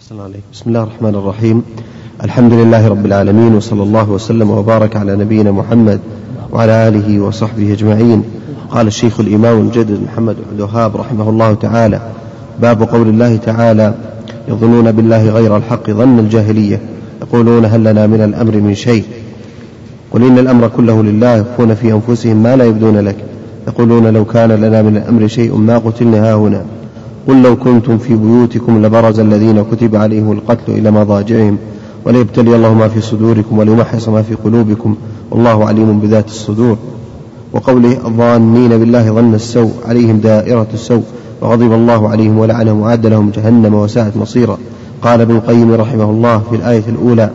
بسم الله الرحمن الرحيم. الحمد لله رب العالمين، وصلى الله وسلم وبارك على نبينا محمد وعلى آله وصحبه أجمعين. قال الشيخ الإمام الجدد محمد بن العلوهاب رحمه الله تعالى: باب قول الله تعالى: يظنون بالله غير الحق ظن الجاهلية يقولون هل لنا من الأمر من شيء، قل إن الأمر كله لله يخفون في أنفسهم ما لا يبدون لك، يقولون لو كان لنا من الأمر شيء ما قتلنا هاهنا، قل لو كنتم في بيوتكم لبرز الذين كتب عليهم القتل إلى مضاجعهم، وليبتلي الله ما في صدوركم وليمحص ما في قلوبكم، والله عليم بذات الصدور. وقوله: الظانين بالله ظن السوء، عليهم دائرة السوء، وغضب الله عليهم ولعنهم وأعد لهم جهنم وساءت مصيرا. قال ابن القيم رحمه الله في الآية الأولى: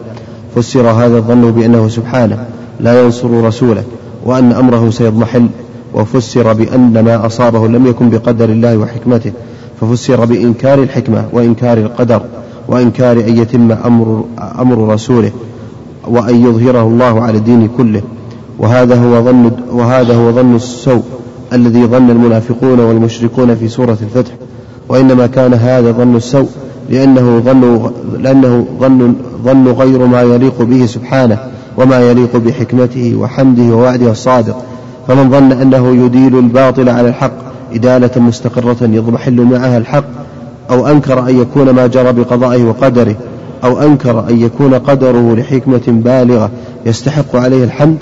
فسر هذا الظن بأنه سبحانه لا ينصر رسوله وأن أمره سيضمحل، وفسر بأن ما أصابه لم يكن بقدر الله وحكمته، ففسر بإنكار الحكمة وإنكار القدر وإنكار أن يتم أمر رسوله وأن يظهره الله على الدين كله. وهذا هو ظن السوء الذي ظن المنافقون والمشركون في سورة الفتح، وإنما كان هذا ظن السوء لأنه ظن غير ما يليق به سبحانه وما يليق بحكمته وحمده ووعده الصادق. فمن ظن أنه يديل الباطل على الحق إدالة مستقرة يضمحل معها الحق، أو أنكر أن يكون ما جرى بقضائه وقدره، أو أنكر أن يكون قدره لحكمة بالغة يستحق عليه الحمد،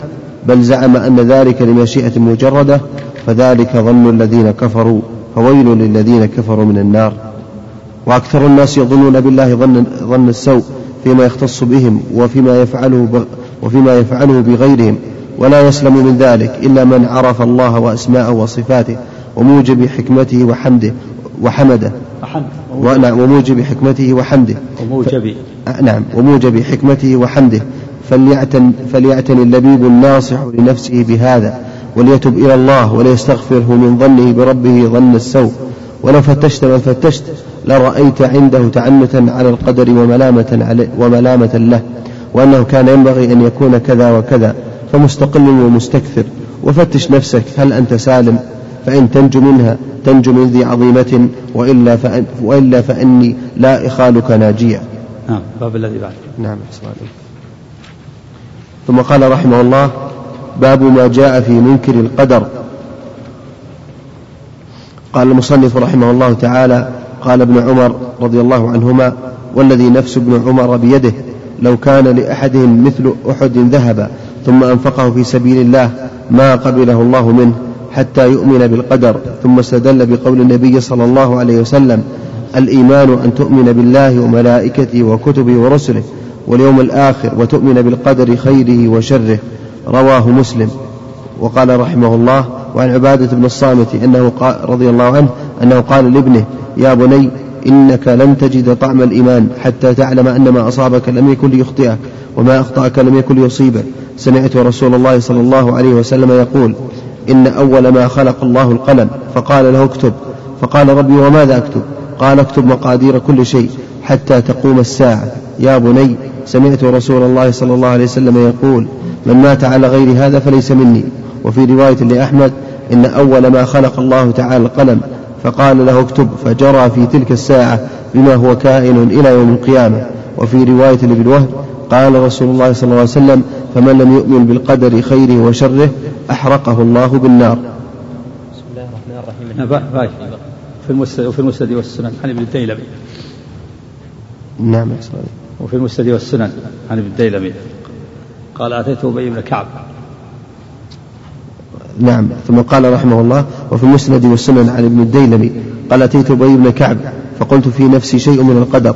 بل زعم أن ذلك لمشيئة مجردة، فذلك ظن الذين كفروا، فويل للذين كفروا من النار. وأكثر الناس يظنون بالله ظن السوء فيما يختص بهم وفيما يفعله بغيرهم، ولا يسلم من ذلك إلا من عرف الله وأسماءه وصفاته وموجب حكمته وحمده وموجب حكمته وحمده وموجب حكمته وحمده، فليعتن اللبيب الناصح لنفسه بهذا، وليتب إلى الله وليستغفره من ظنه بربه ظن السوء. ولو فتشت من فتشت لرأيت عنده تعنتا على القدر وملامة له، وأنه كان ينبغي أن يكون كذا وكذا، فمستقل ومستكثر. وفتش نفسك هل أنت سالم، فإن تنجو منها تنجو من ذي عظيمة، وإلا فإني لا إخالك ناجيا. نعم. باب الذي بعد. نعم. ثم قال رحمه الله: باب ما جاء في منكر القدر. قال المصنف رحمه الله تعالى: قال ابن عمر رضي الله عنهما: والذي نفس ابن عمر بيده لو كان لأحدهم مثل أحد ذهبا ثم أنفقه في سبيل الله ما قبله الله منه حتى يؤمن بالقدر. ثم استدل بقول النبي صلى الله عليه وسلم: الإيمان أن تؤمن بالله وملائكته وكتبه ورسله واليوم الآخر وتؤمن بالقدر خيره وشره، رواه مسلم. وقال رحمه الله: وعن عبادة بن الصامت أنه رضي الله عنه أنه قال لابنه: يا بني، إنك لن تجد طعم الإيمان حتى تعلم أن ما أصابك لم يكن ليخطئك وما أخطأك لم يكن ليصيبك. سمعت رسول الله صلى الله عليه وسلم يقول: إن أول ما خلق الله القلم، فقال له اكتب، فقال: ربي وماذا أكتب؟ قال: اكتب مقادير كل شيء حتى تقوم الساعة. يا بني، سمعت رسول الله صلى الله عليه وسلم يقول: من مات على غير هذا فليس مني. وفي رواية لأحمد: إن أول ما خلق الله تعالى القلم، فقال له اكتب، فجرى في تلك الساعة بما هو كائن إلى يوم القيامة. وفي رواية لابن وهب: قال رسول الله صلى الله عليه وسلم: فمن لم يؤمن بالقدر خيره وشره أحرقه الله بالنار. بسم الله الرحمن الرحيم. في المسند والسنن عن ابن الديلمي. نعم. وفي المسند والسنن عن ابن الديلمي قال: أتيت أبي بن كعب. نعم. ثم قال رحمه الله: وفي المسند والسنن عن ابن الديلمي قال: أتيت أبي بن كعب فقلت: في نفسي شيء من القدر،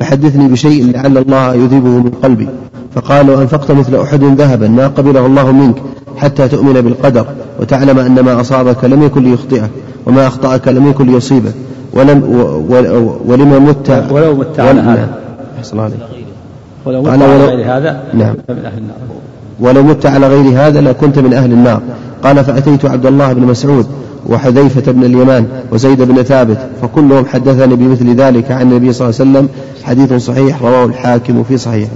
فحدثني بشيء لعل الله يذيبه من قلبي. فقال: وأنفقت مثل أحد ذهبا ما قبله الله منك حتى تؤمن بالقدر وتعلم أن ما أصابك لم يكن ليخطئك وما أخطأك لم يكن ليصيبك، ولما مت ولو مت على هذا، ولو مت على غير هذا. نعم. ولو مت على غير هذا لكنت من أهل النار. قال: فأتيت عبد الله بن مسعود وحذيفة بن اليمان وزيد بن ثابت، فكلهم حدثني بمثل ذلك عن النبي صلى الله عليه وسلم، حديث صحيح رواه الحاكم في صحيحه.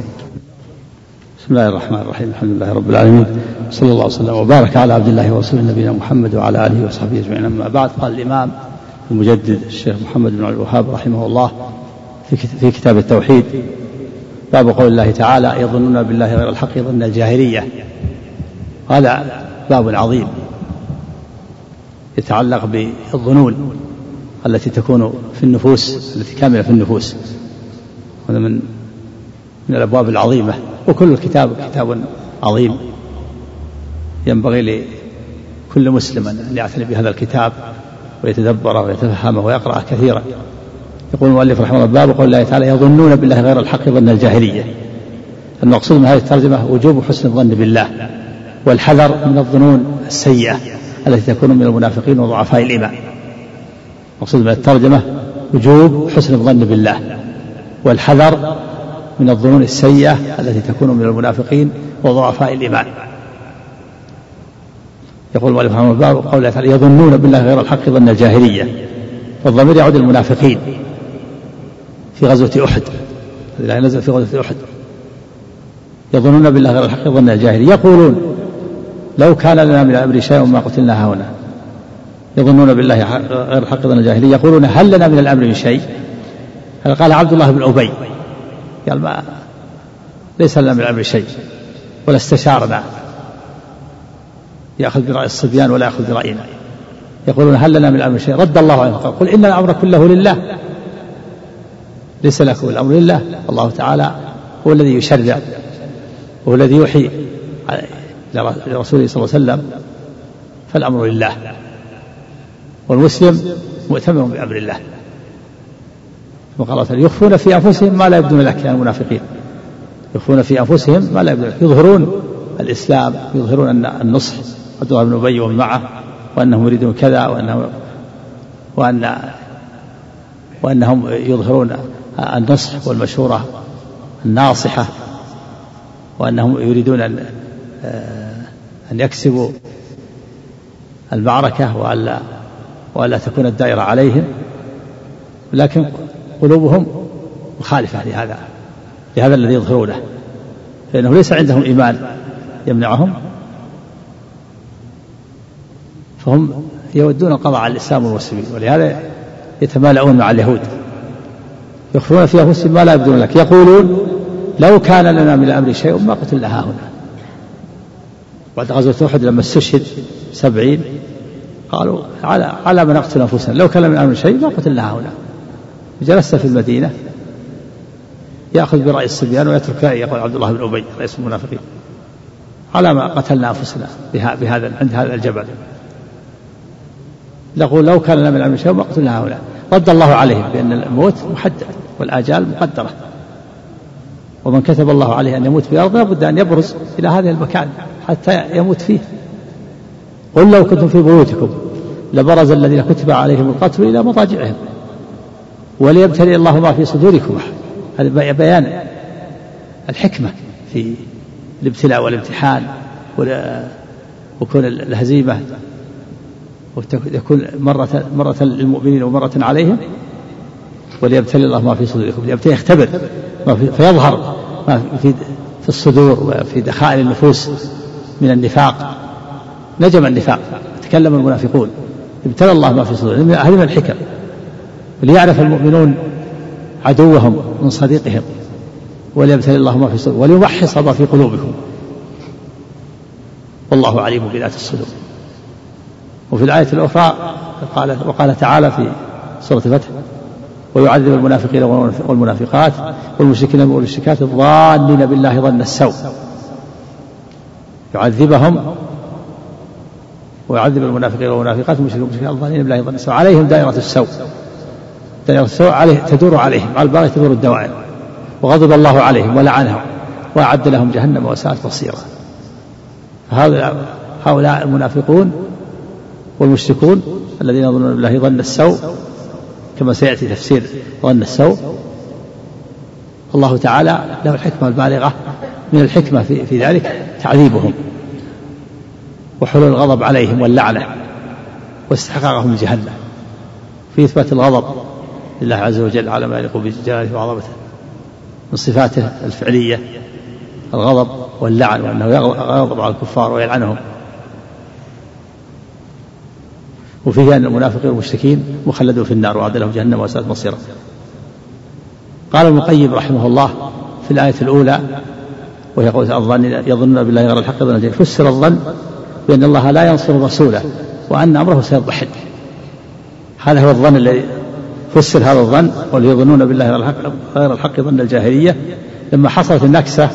بسم الله الرحمن الرحيم. الحمد لله رب العالمين، صلى الله وسلم وبارك على عبد الله ورسوله نبينا محمد وعلى آله وصحبه أجمعين. أما بعد، قال الإمام المجدد الشيخ محمد بن العلوهاب رحمه الله في كتاب التوحيد باب قول الله تعالى يظنون بالله غير الحق ظن الجاهلية. هذا باب عظيم يتعلق بالظنون التي تكون في النفوس التي كاملة في النفوس. هذا من الأبواب العظيمة، وكل كتاب عظيم ينبغي لكل مسلم أن يعتني بهذا الكتاب ويتدبره ويتفهمه ويقرأه كثيرا. يقول المؤلف رحمه الله باب قول الله تعالى يظنون بالله غير الحق ظن الجاهلية. المقصود من هذه الترجمة وجوب حسن الظن بالله والحذر من الظنون السيئة التي تكون من المنافقين وضعفاء الإيمان. المقصود من الترجمة وجوب حسن الظن بالله والحذر من الظنون السيئة التي تكون من المنافقين وضعفاء الإيمان. يقول المؤلف رحمه الله قول الله تعالى يظنون بالله غير الحق ظن الجاهلية، والضمير يعود المنافقين في غزوة أحد التي نزل في غزوة أحد. يظنون بالله غير الحق ظن الجاهلية يقولون لو كان لنا من الأمر شيء ما قتلنا هاهنا. يظنون بالله غير الحق ظن الجاهلية يقولون هل لنا من الأمر من شيء؟ قال عبد الله بن أبي قال ما ليس لنا من الأمر شيء ولا استشارنا يأخذ برأي الصبيان ولا يأخذ برأينا. يقولون هل لنا من الأمر شيء؟ رد الله عنه قال قل إن الأمر كله لله ليس لكم الأمر لله. الله تعالى هو الذي يشرع وهو الذي يوحي لرسوله صلى الله عليه وسلم، فالأمر لله والمسلم مؤتمن بأمر الله. وقال تعالى يخفون في أنفسهم ما لا يبدون لك يا المنافقين. يخفون في أنفسهم ما لا يبدون لك، يظهرون الإسلام يظهرون أن النصح عبد الله بن أبي ومعه وأنهم يريدون كذا وأنهم يظهرون النصح والمشورة الناصحة وأنهم يريدون أن يكسبوا المعركة وألا تكون الدائرة عليهم، لكن قلوبهم مخالفة لهذا الذي يظهرونه، لأنه ليس عندهم إيمان يمنعهم، فهم يودون القضاء على الإسلام والمسلمين، ولهذا يتمالؤون مع اليهود. يخفون في أنفسهم ما لا يبدون لك يقولون لو كان لنا من الأمر شيء ما قتلنا هاهنا. بعد غزوة أحد لما استشهد 70 قالوا على ما نقتل أنفسنا لو كان لنا من الأمر شيء ما قتلنا هاهنا. جلست في المدينة يأخذ برأي الصبيان ويترك رأي يقول عبد الله بن أبي رئيس المنافقين على ما قتلنا أنفسنا بهذا عند هذا الجبل. نقول لو كان لنا من الأمر شيء ما قتلنا هؤلاء. رد الله عليهم بأن الموت محدد والآجال مقدرة، ومن كتب الله عليه أن يموت في الأرض لابد أن يبرز إلى هذا المكان حتى يموت فيه. قل لو كنتم في بيوتكم لبرز الذين كتب عليهم القتل إلى مضاجعهم وليبتلي الله ما في صدوركم. هذا بيان الحكمة في الابتلاء والامتحان وكون الهزيمة وتكون مرة للمؤمنين ومرة عليهم. وليبتلي الله ما في صدوركم، ليبتلي يختبر ما في فيظهر ما في الصدور وفي دخائل النفوس من النفاق. نجم النفاق، تكلم المنافقون، ابتلى الله ما في صدورهم، هذه من الحكم، وليعرف المؤمنون عدوهم من صديقهم، وليبتلي الله ما في صدوركم وليمحص ما في قلوبكم والله عليم بذات الصدور. وفي الآية الأخرى وقال تعالى في سورة الفتح ويعذب المنافقين والمنافقات والمشركين والمشركات الظانين بالله ظن السوء. يعذبهم ويعذب المنافقين والمنافقات والمشركين الظانين بالله ظن السوء. عليهم دائرة السوء، دائرة السوء تدور عليهم، على الباغي تدور الدوائر، وغضب الله عليهم ولعنهم وأعد لهم جهنم وساءت مصيرا. هؤلاء المنافقون والمشركون الذين يظنون بالله ظن السوء كما سيأتي تفسير ظن السوء. الله تعالى له الحكمة البالغة، من الحكمة في ذلك تعذيبهم وحلول الغضب عليهم واللعنة واستحقاقهم جهنم، في إثبات الغضب لله عز وجل على ما يليق بجلاله وعظمته من صفاته الفعلية الغضب واللعن، وأنه يغضب على الكفار ويلعنهم. وفيها أن المنافقين والمشركين مخلدون في النار وأعد لهم جهنم وساءت مصيرا. قال ابن القيم رحمه الله في الآية الأولى وهي قول الظن يظن بالله غير الحق ظن الجهل، فسر الظن بأن الله لا ينصر رسوله وأن أمره سيضحك. هذا هو الظن الذي فسر، هذا الظن واليظنون بالله غير الحق ظن الجاهلية لما حصلت النكسة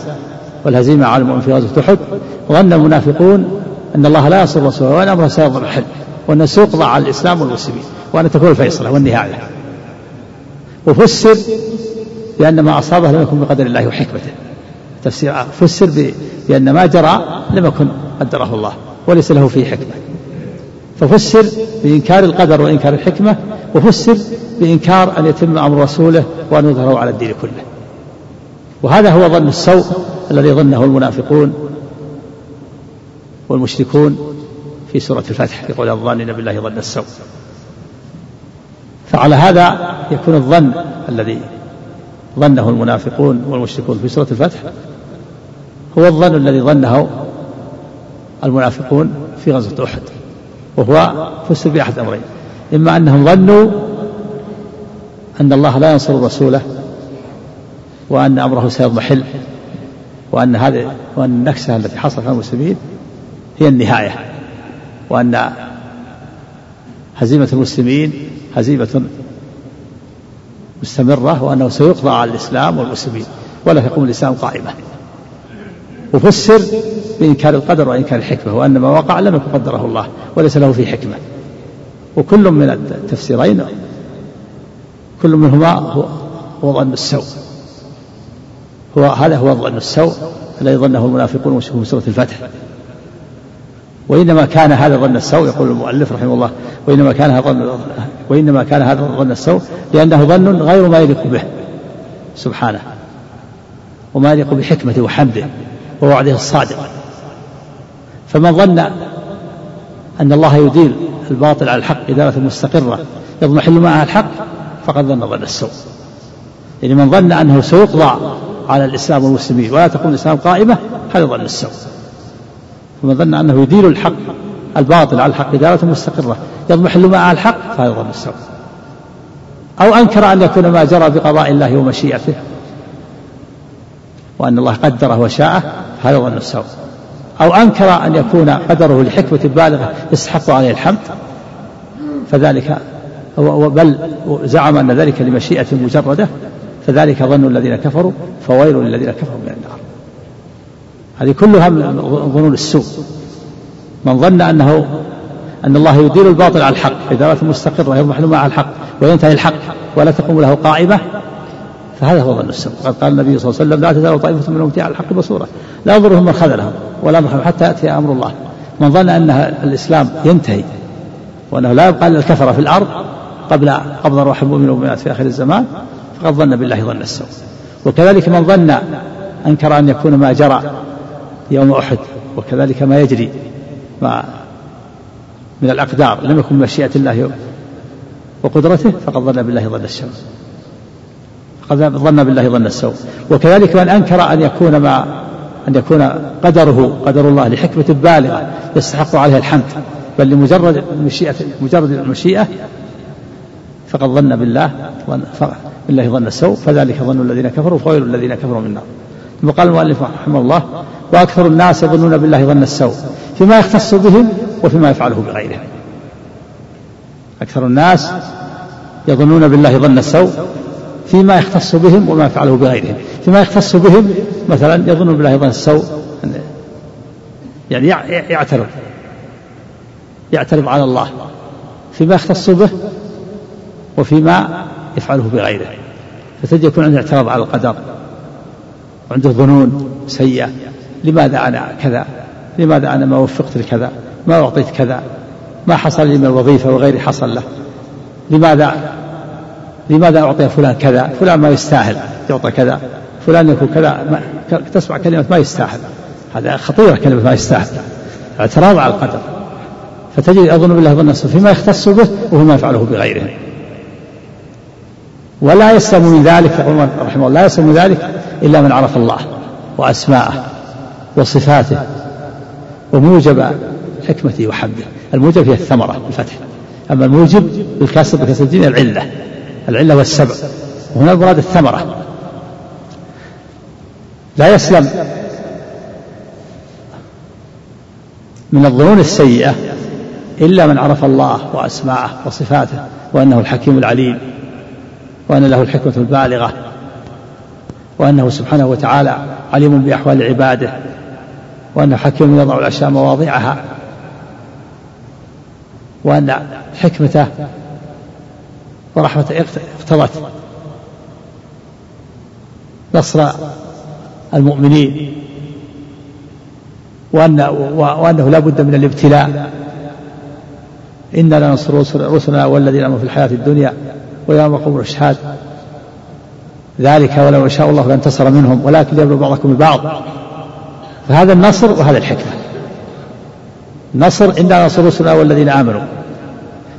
والهزيمة على المؤمنين في غزوة أحد ظن المنافقون أن الله لا ينصر رسوله وأن أمره سيضحك وأن سيقضى على الإسلام والمسلمين وأن تكون الفيصلة والنهاية. وفسر لأن ما أصابه لم يكن بقدر الله وحكمته، تفسير فسر بأن ما جرى لم يكن قدره الله وليس له فيه حكمة، ففسر بإنكار القدر وإنكار الحكمة، وفسر بإنكار أن يتم أمر رسوله وأن يظهره على الدين كله. وهذا هو ظن السوء الذي ظنه المنافقون والمشركون في سورة الفتح يقول الظانين بالله ظن السوء. فعلى هذا يكون الظن الذي ظنه المنافقون والمشركون في سورة الفتح هو الظن الذي ظنه المنافقون في غزوة أحد، وهو فسر بأحد أمرين: إما أنهم ظنوا أن الله لا ينصر رسوله وأن أمره سيضمحل وأن النكسة التي حصلت على المسلمين هي النهاية وأن هزيمة المسلمين هزيمة مستمرة وأنه سيقضى على الإسلام والمسلمين ولا يقوم الإسلام قائمة. وفسر بإنكار القدر وإنكار الحكمة وأن ما وقع لم يكن قدره الله وليس له فيه حكمة. وكل من التفسيرين كل منهما هو ظن السوء، هذا هو ظن السوء الذي ظنه المنافقون وشكوا في سورة الفتح. وإنما كان هذا ظن السوء يقول المؤلف رحمه الله وإنما كان هذا ظن السوء لأنه ظن غير ما يليق به سبحانه وما يليق بحكمته وحمده ووعده الصادق. فمن ظن أن الله يديل الباطل على الحق إدارة مستقرة يضمحل معها الحق فقد ظن السوء، يعني من ظن أنه سيقضى على الإسلام والمسلمين ولا تقوم الإسلام قائمة هذا ظن السوء. فمن ظن أنه يديل الحق الباطل على الحق إدارة مستقرة يضمحل معها الحق فهذا ظن السوء. أو أنكر أن يكون ما جرى بقضاء الله ومشيئته وأن الله قدره وشاءه هذا ظن السوء. أو أنكر أن يكون قدره لحكمة بالغة يستحق عليه الحمد فذلك، بل زعم أن ذلك لمشيئة مجردة فذلك ظن الذين كفروا فويل للذين كفروا من النار. هذه كلها ظنون السوء. من ظن أن الله يدير الباطل على الحق إدارة مستقرة يضمحل معها الحق وينتهي الحق ولا تقوم له قائمة فهذا هو ظن السوء. قد قال النبي صلى الله عليه وسلم لا تزال طائفة من أمتي على الحق بصورة لا يضرهم من خذلهم ولا محرم حتى يأتي أمر الله. من ظن أن الإسلام ينتهي وأنه لا يبقى إلا الكفرة في الأرض قبل قبض أرواح المؤمنين والمؤمنات في آخر الزمان فقد ظن بالله ظن السوء. وكذلك من ظن أنكر أن يكون ما جرى يوم أحد وكذلك ما يجري من الأقدار لم يكن مشيئة الله وقدرته فقد ظن بالله ظن السوء. وكذلك من أنكر أن يكون قدر الله لحكمة بالغة يستحق عليها الحمد بل لمجرد المشيئة فقد ظن بالله ظن السوء فذلك ظن الذين كفروا فويل الذين كفروا من النار. ثم قال المؤلف رحمه الله وأكثر الناس يظنون بالله ظن السوء فيما يختص بهم وفيما يفعله بغيرهم. أكثر الناس يظنون بالله ظن السوء فيما يختص بهم وما يفعله بغيرهم. فيما يختص بهم مثلا يظن بالله ظن السوء يعني يعترض على الله فيما يختص به وفيما يفعله بغيره، فتجد يكون عنده اعتراض على القدر وعنده ظنون سيئة: لماذا أنا كذا؟ لماذا أنا ما وفقت لكذا؟ ما أعطيت كذا؟ ما حصل لي من الوظيفة وغيري حصل له؟ لماذا أعطي فلان كذا؟ فلان ما يستاهل يعطى كذا، فلان يكون كذا. تسمع كلمة ما يستاهل، هذا خطيرة كلمة ما يستاهل، اعتراض على القدر. فتجد أظن بالله ظن السوء فيما يختص به وما يفعله بغيره. ولا يسلم من ذلك عمر رحمه الله لا يسلم من ذلك إلا من عرف الله وأسماءه وصفاته وموجب حكمته وحمده. الموجب هي الثمرة الفتح، أما الموجب الكسب الدين العلة والسبب. ومن المراد الثمرة، لا يسلم من الظنون السيئة إلا من عرف الله وأسماعه وصفاته، وأنه الحكيم العليم، وأن له الحكمة البالغة، وأنه سبحانه وتعالى عليم بأحوال عباده، وأنه حكيم يضع الأشياء مواضعها، وأن حكمته ورحمته اقتضت نصر المؤمنين، وأنه لا بد من الابتلاء، إنا لننصر رسلنا والذين آمنوا في الحياة الدنيا ويوم يقوم الأشهاد، ذلك ولو شاء الله لانتصر منهم ولكن ليبلو بعضكم البعض. فهذا النصر وهذا الحكمة، نصر إنا لننصر رسلنا والذين آمنوا،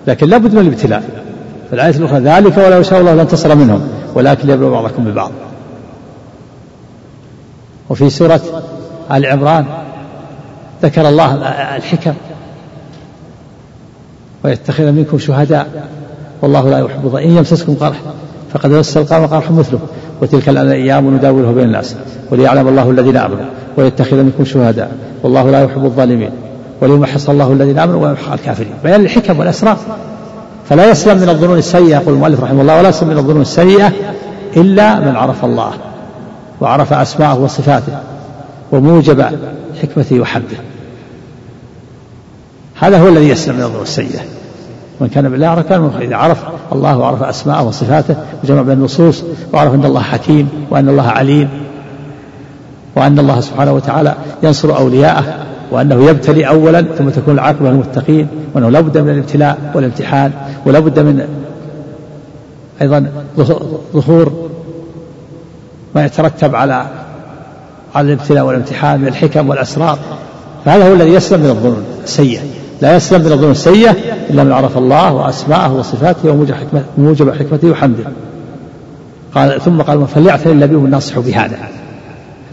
لكن لا بد من الابتلاء. فالآية الأخرى ذلك ولو شاء الله لانتصر منهم ولكن ليبلو بعضكم البعض. وفي سورة آل عمران ذكر الله الحكم، ويتخذ منكم شهداء والله لا يحب الظالمين، إن يمسسكم قرح فقد مس القوم قرح مثله، وتلك الأيام نداولها بين الناس وليعلم الله الذين آمنوا، ويتخذ منكم شهداء والله لا يحب الظالمين، وليمحص الله الذين آمنوا ويمحق الكافرين. بيان الحكم والأسرار. فلا يسلم من الظنون السيئة، يقول المؤلف رحمه الله، ولا يسلم من الظنون السيئة إلا من عرف الله وعرف أسماءه وصفاته وموجب حكمته وحده، هذا هو الذي يسلم من الظنون السيئة. ومن كان بالله ركان، إذا عرف الله وعرف أسماءه وصفاته وجمع بين النصوص وعرف أن الله حكيم وأن الله عليم وأن الله سبحانه وتعالى ينصر أولياءه، وأنه يبتلي أولا ثم تكون العاقبة للمتقين، وأنه لا بد من الابتلاء والامتحان، ولا بد من أيضا ظهور ما يترتب على الابتلاء والامتحان من الحكم والأسرار. فهذا هو الذي يسلم من الظنون السيئة. لا يسلم من الظنون السيئة إلا من عرف الله وأسماءه وصفاته وموجب حكمته وحمده. قال ثم قال فليعتني اللبيب الناصح بهذا،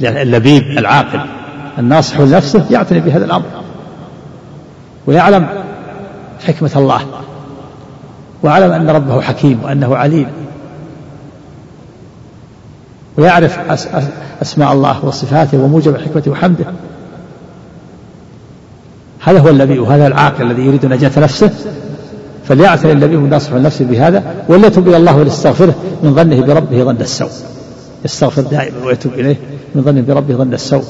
يعني اللبيب العاقل الناصح لنفسه يعتني بهذا الأمر ويعلم حكمة الله ويعلم أن ربه حكيم وأنه عليم، ويعرف أسماء الله وصفاته وموجب حكمته وحمده. هذا هو اللبيب وهذا العاقل الذي يريد نجاة نفسه. فليعتني اللبيب الناصح لنفسه بهذا وليتوب إلى الله وليستغفره من ظنه بربه ظن السوء، يستغفر دائما ويتوب إليه من ظنه بربه ظن السوء.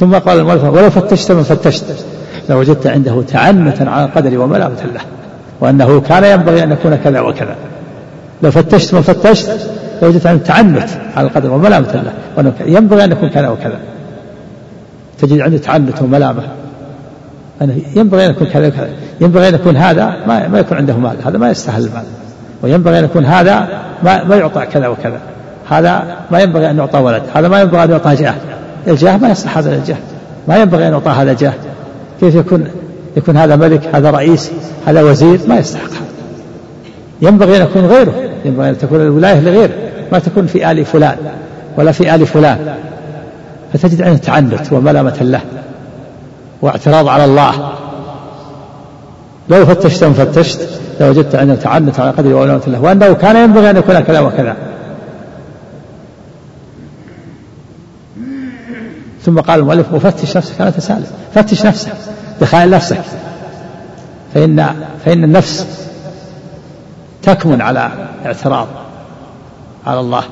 ثم قال المؤلف ولو فتشت من فتشت لوجدت عنده تعنة على القدر وملامة له، وأنه كان ينبغي أن يكون كذا وكذا. لو فتشت من فتشت لوجدت عنده تعنة على القدر وملامة له، وأنه ينبغي أن يكون كذا وكذا. تجد عنده تعنة وملامة، أنه ينبغي أن يكون كذا وكذا، ينبغي أن يكون هذا ما يكون عنده مال، هذا ما يستاهل المال، وينبغي أن يكون هذا ما يعطى كذا وكذا، هذا ما ينبغي أن يعطى ولد، هذا ما ينبغي أن يعطى جاه، الجاه ما يصلح هذا الجاه، ما ينبغي أن يعطى هذا جاه، كيف يكون هذا ملك، هذا رئيس، هذا وزير، ما يستحق هذا، ينبغي أن يكون غيره، ينبغي أن تكون الولاية لغيره، ما تكون في آل فلان ولا في آل فلان. فتجد عنده تعنت وملامة له واعتراض على الله. لو فتشت وفتشت لوجدت عنده تعنت على قدر وملامة له، وأنه كان ينبغي أن يكون كذا وكذا. ثم قال المؤلف وفتش نفسك، أنا تسالف، فتش نفسك، دخائل نفسك، فإن النفس تكمن على اعتراض على الله،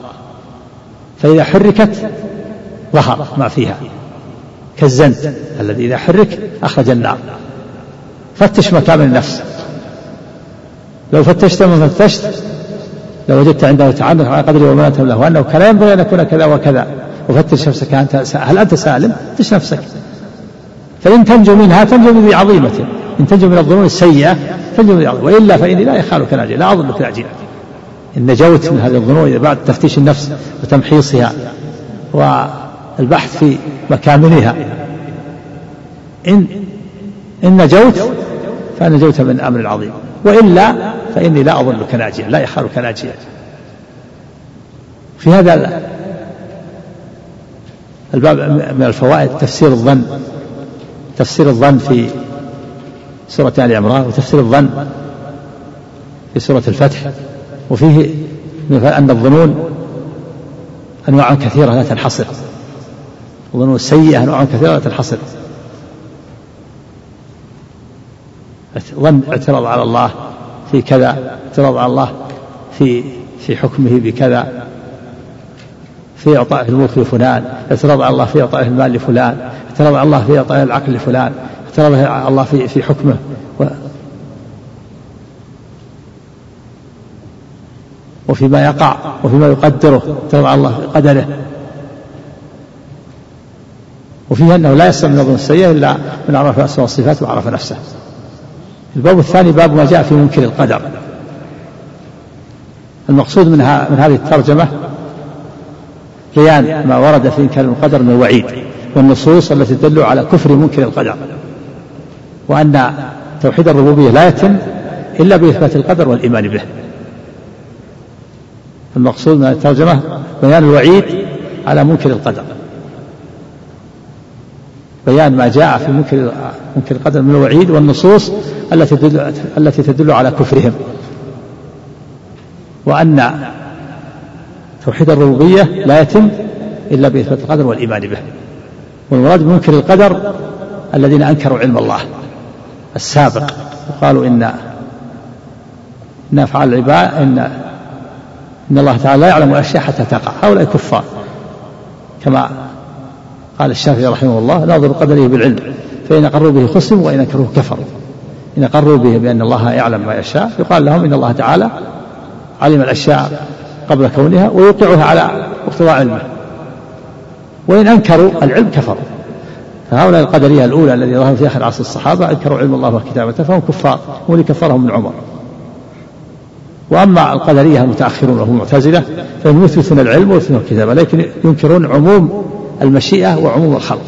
فإذا حركت ظهر ما فيها كالزند الذي إذا حرك أخرج النار. فتش مكان النفس، لو فتشت ما فتشت لوجدت عنده تعامل على قدر وما له، وأنه كان ينبغي أن يكون كذا وكذا. وفتش نفسك هل أنت سالم؟ فتش نفسك، فإن تنجو منها تنجو بعظيمة، إن تنجو من الظنون السيئة تنجو بعظيمة، وإلا فإني لا يخالك ناجي، لا أظنك ناجيا. إن نجوت من هذه الظنون بعد تفتيش النفس وتمحيصها والبحث في مكامنها، إن نجوت فنجوت من أمر عظيم، وإلا فإني لا أظنك ناجيا، لا يخالك ناجيا. في هذا الباب من الفوائد تفسير الظن في سورة آل عمران، وتفسير الظن في سورة الفتح. وفيه مثل أن الظنون أنواع كثيرة لا تنحصر، الظنون السيئة أنواع كثيرة لا تنحصر، ظن اعتراض على الله في كذا، اعتراض على الله في حكمه بكذا، في إعطاء الملك لفلان، اعتراض على الله في إعطاء المال لفلان، اعتراض على الله في إعطاء العقل لفلان، اعتراض على الله في حكمه. وفيما يقع وفيما يقدره اعتراض على الله قدره. وفيها أنه لا يسلم من الظن السيئة إلا من عرف أسماء الصفات وعرف نفسه. الباب الثاني باب ما جاء في منكر القدر. المقصود من هذه الترجمة بيان ما ورد في إنكار القدر من الوعيد والنصوص التي تدل على كفر منكر القدر، وأن توحيد الربوبية لا يتم إلا بإثبات القدر والإيمان به. المقصود من الترجمة بيان الوعيد على منكر القدر، بيان ما جاء في منكر القدر من الوعيد والنصوص التي تدل على كفرهم، وأن توحيد الربوبية لا يتم إلا بإثبات القدر والإيمان به. والمراد بمنكر القدر الذين أنكروا علم الله السابق وقالوا إن أفعال العباد إن الله تعالى لا يعلم الأشياء حتى تقع، هؤلاء كفار، كما قال الشافعي رحمه الله: ناظر قدره بالعلم، فإن أقروا به خصموا وإن أنكروه كفروا. إن أقروا به بأن الله يعلم ما يشاء يقال لهم إن الله تعالى علم الأشياء قبل كونها ويوقعها على اقتضاء علمه، وإن أنكروا العلم كفروا. فهؤلاء القدرية الأولى الذين ظهروا في آخر عصر الصحابة أنكروا علم الله وكتابته فهم كفار، هم اللي كفرهم من عمر. وأما القدرية المتأخرون وهم المعتزلة فهم يثبتون العلم ويثبتون الكتابة، لكن ينكرون عموم المشيئة وعموم الخلق.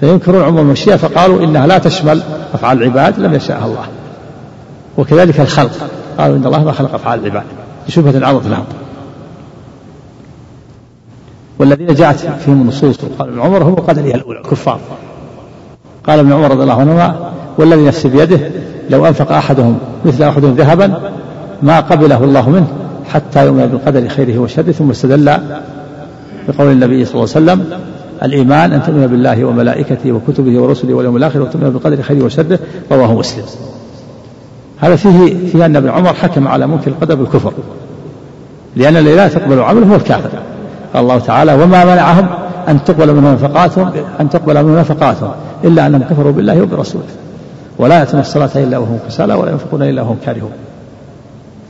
فينكرون عموم المشيئة فقالوا إنها لا تشمل أفعال العباد لم يشاءها الله، وكذلك الخلق قالوا إن الله ما خلق أفعال العباد لشبهة عرضت لهم. والذين جاءت فيهم النصوص قال ابن عمر هم القدرية الأولى كفار. قال ابن عمر رضي الله عنهما: والذي نفسي بيده لو أنفق أحدهم مثل أحد ذهبا ما قبله الله منه حتى يؤمن بالقدر خيره وشره. ثم استدل بقول النبي صلى الله عليه وسلم: الإيمان أن تؤمن بالله وملائكته وكتبه ورسله واليوم الآخر وتؤمن بالقدر خيره وشره، رواه مسلم. هذا فيه أن ابن عمر حكم على منكر القدر بالكفر، لأن الذي لا تقبل عمله هو الكافر. قال الله تعالى: وما منعهم أن تقبل منهم نفقاتهم إلا أنهم كفروا بالله وبرسوله ولا يأتون الصلاة إلا وهم كسالى ولا ينفقون إلا وهم كارهون.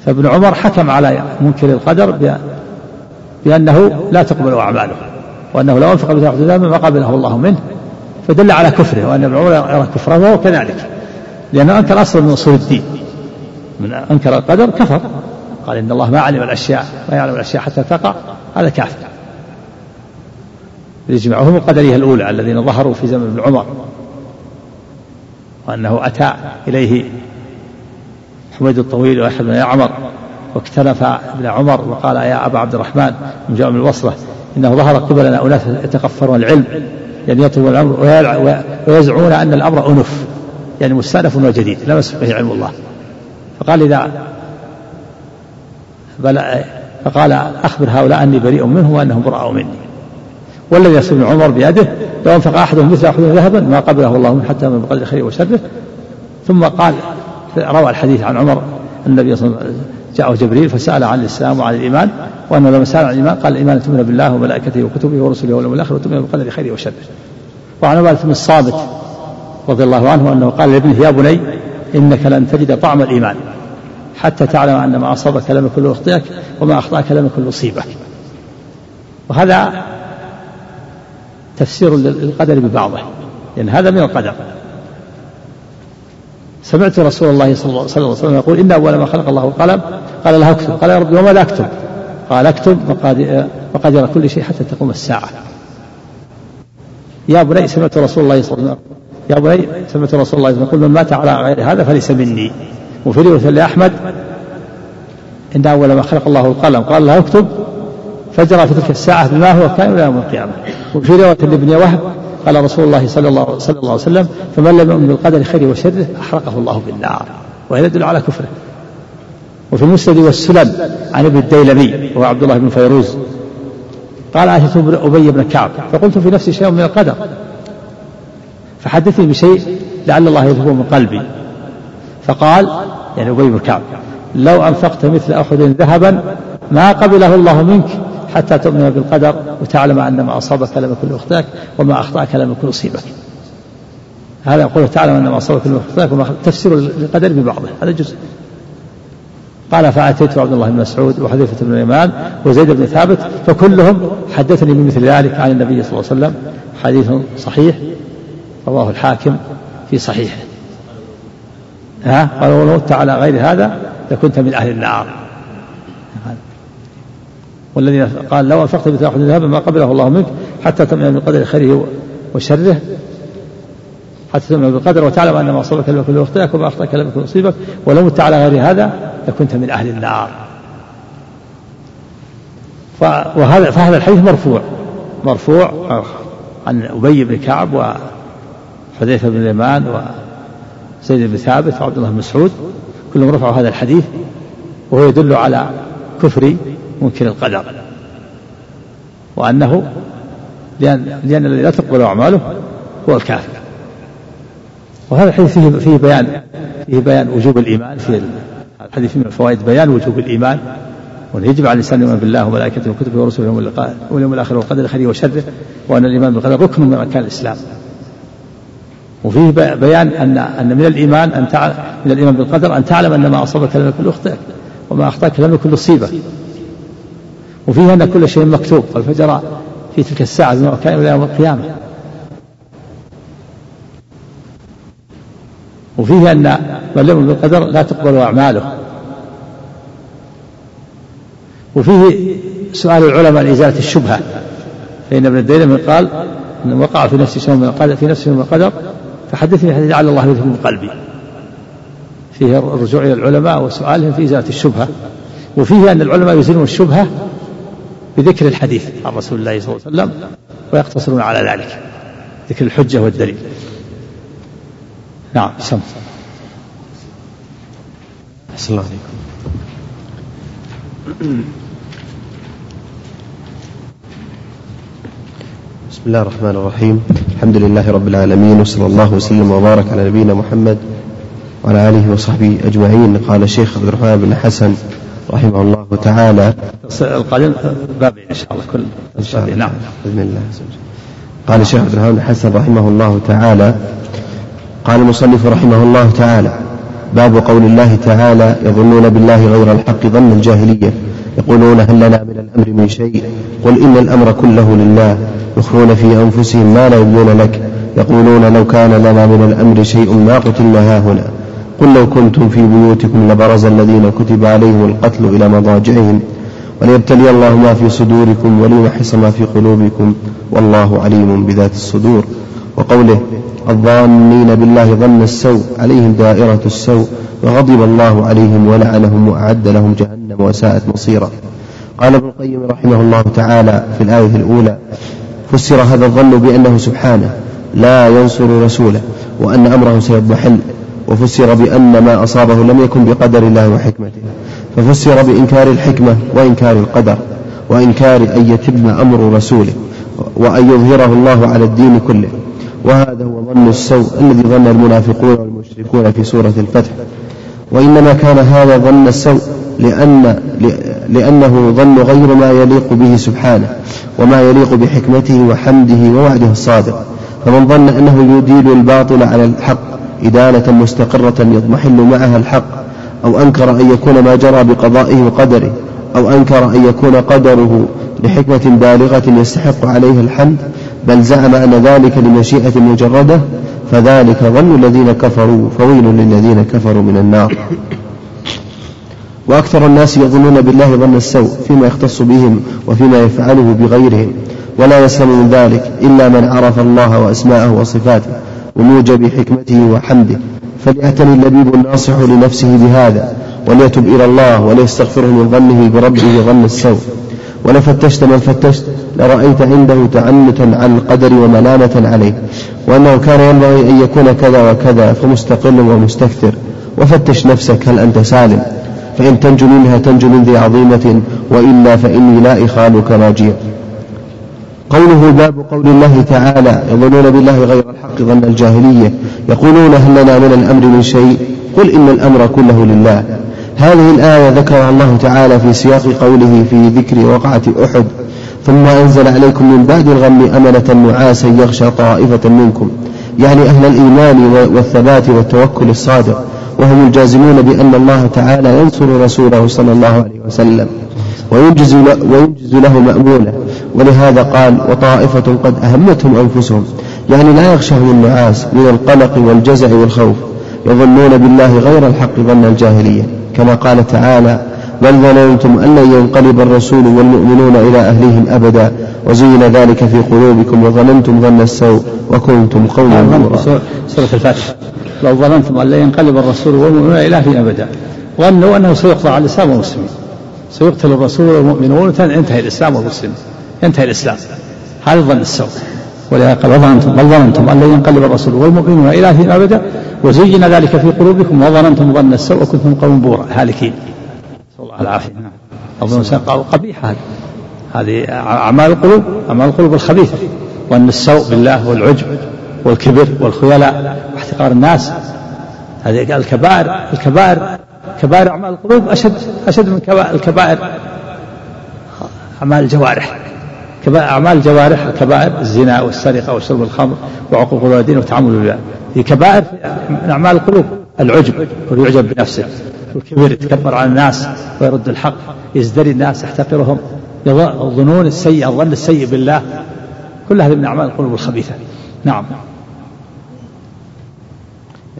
فابن عمر حكم على منكر القدر بأنه لا تقبل أعماله، وأنه لو أنفق بذلك ما قبله الله منه، فدل على كفره، وأن ابن عمر يرى كفره وهو كذلك، لأنه أنكر أصل من أصول الدين، من أنكر القدر كفر، قال إن الله ما يعلم الأشياء حتى تقع، هذا كافر. يجمعهم القدرية الأولى الذين ظهروا في زمن ابن عمر، وأنه أتى إليه حميد الطويل ويحيى بن يعمر واكتنف ابن عمر وقال: يا أبا عبد الرحمن من جاء من البصرة، إنه ظهر قبلنا أناس يتقفرون العلم، يعني يطلبون الأمر ويزعمون أن الأمر أنف، يعني مستأنف وجديد لم يسبق به علم الله. فقال أخبر هؤلاء أني بريء منه وأنهم براء مني. والذي يصل ابن عمر بيده لو أنفق أحدهم مثل أحدهم ذهبا ما قبله الله منه حتى من بقدر خيره وشره. ثم قال، روى الحديث عن عمر النبي صلى الله عليه وسلم جاءه جبريل فسأل عن الإسلام وعن الإيمان، وأنه لما سأل عن الإيمان قال: الإيمان تؤمن بالله وملائكته وكتبه ورسله واليوم الآخر وتؤمن بقدر خيره وشره. وعن عبادة بن الصامت رضي الله عنه أنه قال لابنه: يا بني إنك لن تجد طعم الإيمان حتى تعلم أن ما أصابك لم يكن يخطئك وما أخطأك لم يكن يصيبك. وهذا تفسير للقدر ببعضه، لأن هذا من القدر. سمعت رسول الله صلى الله عليه وسلم يقول: إن أول ما خلق الله القلم، قال له اكتب، قال: يا رب وماذا أكتب؟ قال: اكتب مقادير كل شيء حتى تقوم الساعة. يا بني سمعت رسول الله صلى الله عليه وسلم يقول: من مات على غير هذا فليس مني. وفي رواية لأحمد: إن أول ما خلق الله القلم، قال له اكتب، فجرى في تلك الساعة بما هو كائن إلى يوم القيامة. وفي رواية لابن وهب: قال رسول الله صلى الله عليه وسلم: فمن لم يؤمن بالقدر خيره وشره أحرقه الله بالنار. وهذا يدل على كفره. وفي المسند والسلم عن ابن الديلمي وهو عبد الله بن فيروز قال عاشت أبي بن كعب فقلت في نفسي شيء من القدر فحدثني بشيء لعل الله يذهبه من قلبي، فقال يعني أبي بن كعب لو أنفقت مثل أحد ذهبا ما قبله الله منك حتى تؤمن بالقدر وتعلم أن ما أصابك لم يكن ليخطئك وما أخطأك لم يكن يصيبك. هذا يقول تعلم أن ما أصابك لم يخطئك وما تفسير القدر ببعضه، هذا جزء. قال فأتيت عبد الله بن مسعود وحذيفة بن اليمان وزيد بن ثابت فكلهم حدثني بمثل ذلك عن النبي صلى الله عليه وسلم، حديث صحيح رواه الحاكم في صحيحه. قال ولو مت على غير هذا لكنت من أهل النار. والذي قال لو أنفقت مثل أحد ذهب ما قبله الله منك حتى تؤمن بالقدر خيره وشره، حتى تؤمن بالقدر وتعلم أن ما أصابك لم يكن ليخطئك وما أخطأك لم يكن يصيبك ولو مت على غير هذا لكنت من أهل النار. فهذا الحديث مرفوع عن أبي بن كعب وحذيفة بن اليمان وزيد بن ثابت وعبد الله بن مسعود، كلهم رفعوا هذا الحديث وهو يدل على كفر منكر القدر، وأنه لأن الذي لا تقبل أعماله هو الكافر. وهذا الحديث فيه بيان وجوب الإيمان، في الحديث من الفوائد بيان وجوب الإيمان، ويجب على الإنسان يؤمن بالله وملائكته وكتبه ورسله واليوم الآخر والقدر خيره وشره، وأن الإيمان بالقدر ركن من أركان الإسلام. وفيه بيان أن من الإيمان بالقدر أن تعلم أن ما أصابك لم يكن يخطئك وما أخطأك لم يكن يصيبك. وفيه أن كل شيء مكتوب والفجر في تلك الساعة بما كان إلى يوم القيامة. وفيه أن من لم يؤمن بالقدر لا تقبل أعماله. وفيه سؤال العلماء لإزالة الشبهة، فإن ابن الديلمي قال إن وقع في نفسي شيء من القدر فحدثني حديث لعل الله يذهبه من قلبي، فيه الرجوع إلى العلماء وسؤالهم في إزالة الشبهة. وفيه أن العلماء يزيلون الشبهة بذكر الحديث عن رسول الله صلى الله عليه وسلم ويقتصرون على ذلك، ذكر الحجة والدليل. نعم. السلام عليكم. بسم الله الرحمن الرحيم، الحمد لله رب العالمين، وصلى الله وسلم وبارك على نبينا محمد وعلى آله وصحبه أجمعين. قال الشيخ عبد الرحمن بن حسن رحمه الله تعالى القادم بابي إن شاء الله كل إن نعم بسم الله. قال الشيخ عبد الرحمن بن حسن رحمه الله تعالى، قال المصنف رحمه الله تعالى: باب قول الله تعالى: يظنون بالله غير الحق ظن الجاهلية يقولون هل لنا من الأمر من شيء قل إن الأمر كله لله يخفون في أنفسهم ما لا يبدون لك يقولون لو كان لنا من الأمر شيء ما قتلنا هاهنا قل لو كنتم في بيوتكم لبرز الذين كتب عليهم القتل إلى مضاجعهم وليبتلي الله ما في صدوركم وليمحص ما في قلوبكم والله عليم بذات الصدور. وقوله: الظانين بالله ظن السوء عليهم دائرة السوء وغضب الله عليهم ولعنهم وأعد لهم جهنم وساءت مصيرا. قال ابن القيم رحمه الله تعالى في الآية الأولى: فسر هذا الظن بأنه سبحانه لا ينصر رسوله وأن أمره سيضحل، وفسر بأن ما أصابه لم يكن بقدر الله وحكمته، ففسر بإنكار الحكمة وإنكار القدر وإنكار أن يتم أمر رسوله وأن يظهره الله على الدين كله، وهذا هو ظن السوء الذي ظن المنافقون والمشركون في سورة الفتح. وإنما كان هذا ظن السوء لأنه ظن غير ما يليق به سبحانه وما يليق بحكمته وحمده ووعده الصادق، فمن ظن أنه يديل الباطل على الحق إدالة مستقرة يضمحل معها الحق، أو أنكر أن يكون ما جرى بقضائه وقدره، أو أنكر أن يكون قدره لحكمة بالغة يستحق عليه الحمد، بل زعم أن ذلك لمشيئة مجردة، فذلك ظن الذين كفروا فويل للذين كفروا من النار. وأكثر الناس يظنون بالله ظن السوء فيما يختص بهم وفيما يفعله بغيرهم، ولا يسلم من ذلك إلا من عرف الله وأسماءه وصفاته وموجب حكمته وحمده، فليعتني اللبيب الناصح لنفسه بهذا وليتب إلى الله وليستغفره من ظنه بربه ظن السوء. ولفتشت من فتشت لرأيت عنده تعنتا عن القدر وملامة عليه وأنه كان ينبغي أن يكون كذا وكذا فمستقل ومستكثر، وفتش نفسك هل أنت سالم، فإن تنجو منها تنجو من ذي عظيمة، وإلا فإني لا إخالك راجيا. قوله باب قول الله تعالى يظنون بالله غير الحق ظن الجاهلية يقولون هل لنا من الأمر من شيء، قل إن الأمر كله لله. هذه الآية ذكرها الله تعالى في سياق قوله في ذكر وقعة أحد: ثم أنزل عليكم من بعد الغم أمنة نعاسا يغشى طائفة منكم، يعني أهل الإيمان والثبات والتوكل الصادق، وهم الجازمون بأن الله تعالى ينصر رسوله صلى الله عليه وسلم وينجز له مأموله. ولهذا قال: وطائفة قد أهمتهم أنفسهم، يعني لا يغشهم النعاس من القلق والجزع والخوف، يظنون بالله غير الحق ظن الجاهلية، كما قال تعالى: بل ظننتم أن لن ينقلب الرسول والمؤمنون إلى أهلهم أبدا وزين ذلك في قلوبكم وظننتم ظن السوء وكنتم قوما بورا. سورة الفاتحة: لو ظننتم أن لن ينقلب الرسول والمؤمنون إلى أهلهم أبدا، ظنوا أنه سيقضى على الإسلام والمسلمين، سيقتل الرسول والمؤمنون انتهى الإسلام والمسلمين، ينتهي الإسلام، هذا ظن السوء. ولهذا قال: بل ظننتم أن لن ينقلب الرسول والمؤمنون إلى أهلهم أبدا وزين ذلك في قلوبكم وظننتم ظن السوء وكنتم قوما بورا هالكين. العافية. أظن سنقع قبيح، هذه أعمال القلوب، أعمال القلوب الخبيثة، وأن السوء بالله والعجب والكبر والخيلاء واحتقار الناس، هذه الكبائر أعمال القلوب أشد من الكبائر أعمال الجوارح. أعمال الجوارح الكبائر الزنا والسرقة وشرب الخمر وعقوق الوالدين والتعامل بالله، هي كبائر من أعمال القلوب. العجب، ويعجب بنفسه، والكبر يتكبر على الناس ويرد الحق، يزدري الناس يحتقرهم، يظنون السيء، الظن السيء بالله، كل هذه من أعمال القلوب الخبيثة. نعم،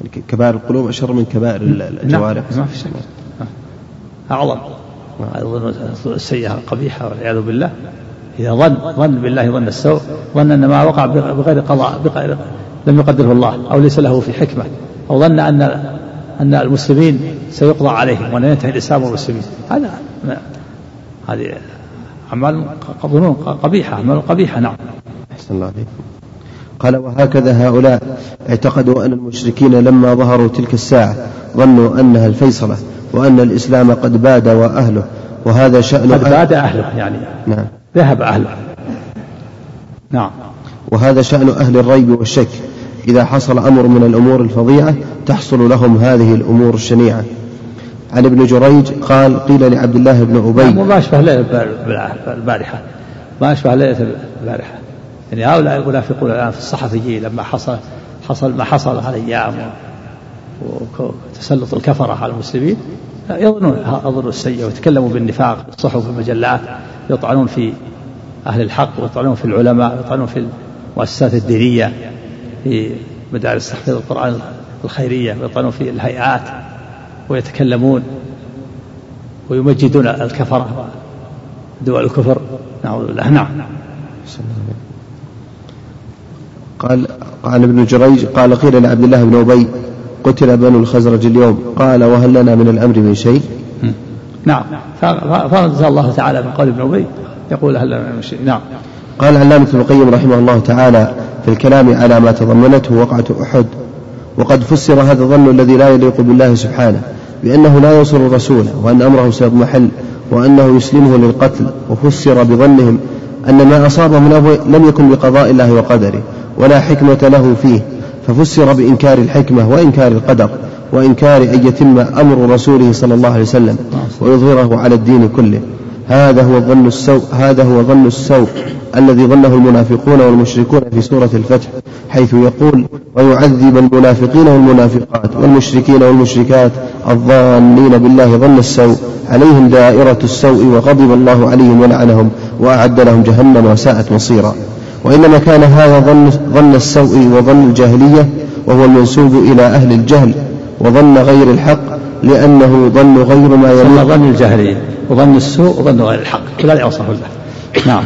يعني كبائر القلوب أشر من كبائر الجوارح. نعم، ما في شك، أعظم السيئة القبيحة والعياذ بالله. إذا ظن بالله ظن السوء، ظن أن ما وقع بغير قضاء لم يقدره الله أو ليس له في حكمة، أو ظن أن المسلمين سيقضى عليهم وأن ينتهي الإسلام والمسلمين، هذه أعمال قبيحة، أعمال قبيحة. نعم، أحسن الله عليكم. قال: وهكذا هؤلاء اعتقدوا أن المشركين لما ظهروا تلك الساعة ظنوا أنها الفيصلة، وأن الإسلام قد باد وأهله، وهذا شأن قد باد أهله، يعني نعم ذهب أهله. نعم، وهذا شأن أهل الريب والشك، إذا حصل أمر من الأمور الفظيعة تحصل لهم هذه الأمور الشنيعة. عن ابن جريج قال: قيل لعبد الله بن أبي ما أشبه ليلة البارحة، ما أشبه ليلة البارحة، يعني هؤلاء المنافقون الآن في الصحفيين لما حصل ما حصل على أيام وتسلط الكفرة على المسلمين، يظنون السيئة ويتكلموا بالنفاق، الصحف والمجلات، يطعنون في أهل الحق ويطعنون في العلماء ويطعنون في المؤسسات الدينية، في مدارس تحفيظ القرآن الخيرية، ويطعنون في الهيئات ويتكلمون ويمجدون الكفرة دول الكفر، نعوذ بالله. نعم. قال عن ابن جريج قال: قيل لعبد الله بن أبي قتل بنو الخزرج اليوم، قال: وهل لنا من الأمر من شيء؟ نعم، فأنزل الله تعالى من قول ابن أبي يقول: هل لنا من شيء؟ نعم. قال علامة ابن القيم رحمه الله تعالى في الكلام على ما تضمنته وقعة أحد: وقد فسر هذا الظن الذي لا يليق بالله سبحانه بأنه لا ينصر رسوله، وأن أمره سيضمحل، وأنه يسلمه للقتل. وفسر بظنهم أن ما أصابهم لم يكن بقضاء الله وقدره ولا حكمة له فيه، ففسر بإنكار الحكمة وإنكار القدر وإنكار أن يتم أمر رسوله صلى الله عليه وسلم ويظهره على الدين كله. هذا هو ظن السوء الذي ظنه المنافقون والمشركون في سورة الفتح، حيث يقول: ويعذب المنافقين والمنافقات والمشركين والمشركات الظانين بالله ظن السوء، عليهم دائرة السوء وغضب الله عليهم ولعنهم وأعد لهم جهنم وساءت مصيرا. وإنما كان هذا ظن السوء وظن الجاهلية، وهو المنسوب إلى أهل الجهل، وظن غير الحق لأنه ظن غير ما يليق، ظن الجاهلية وظن السوء وظن غير الحق، كذلك أوصفه الله. نعم.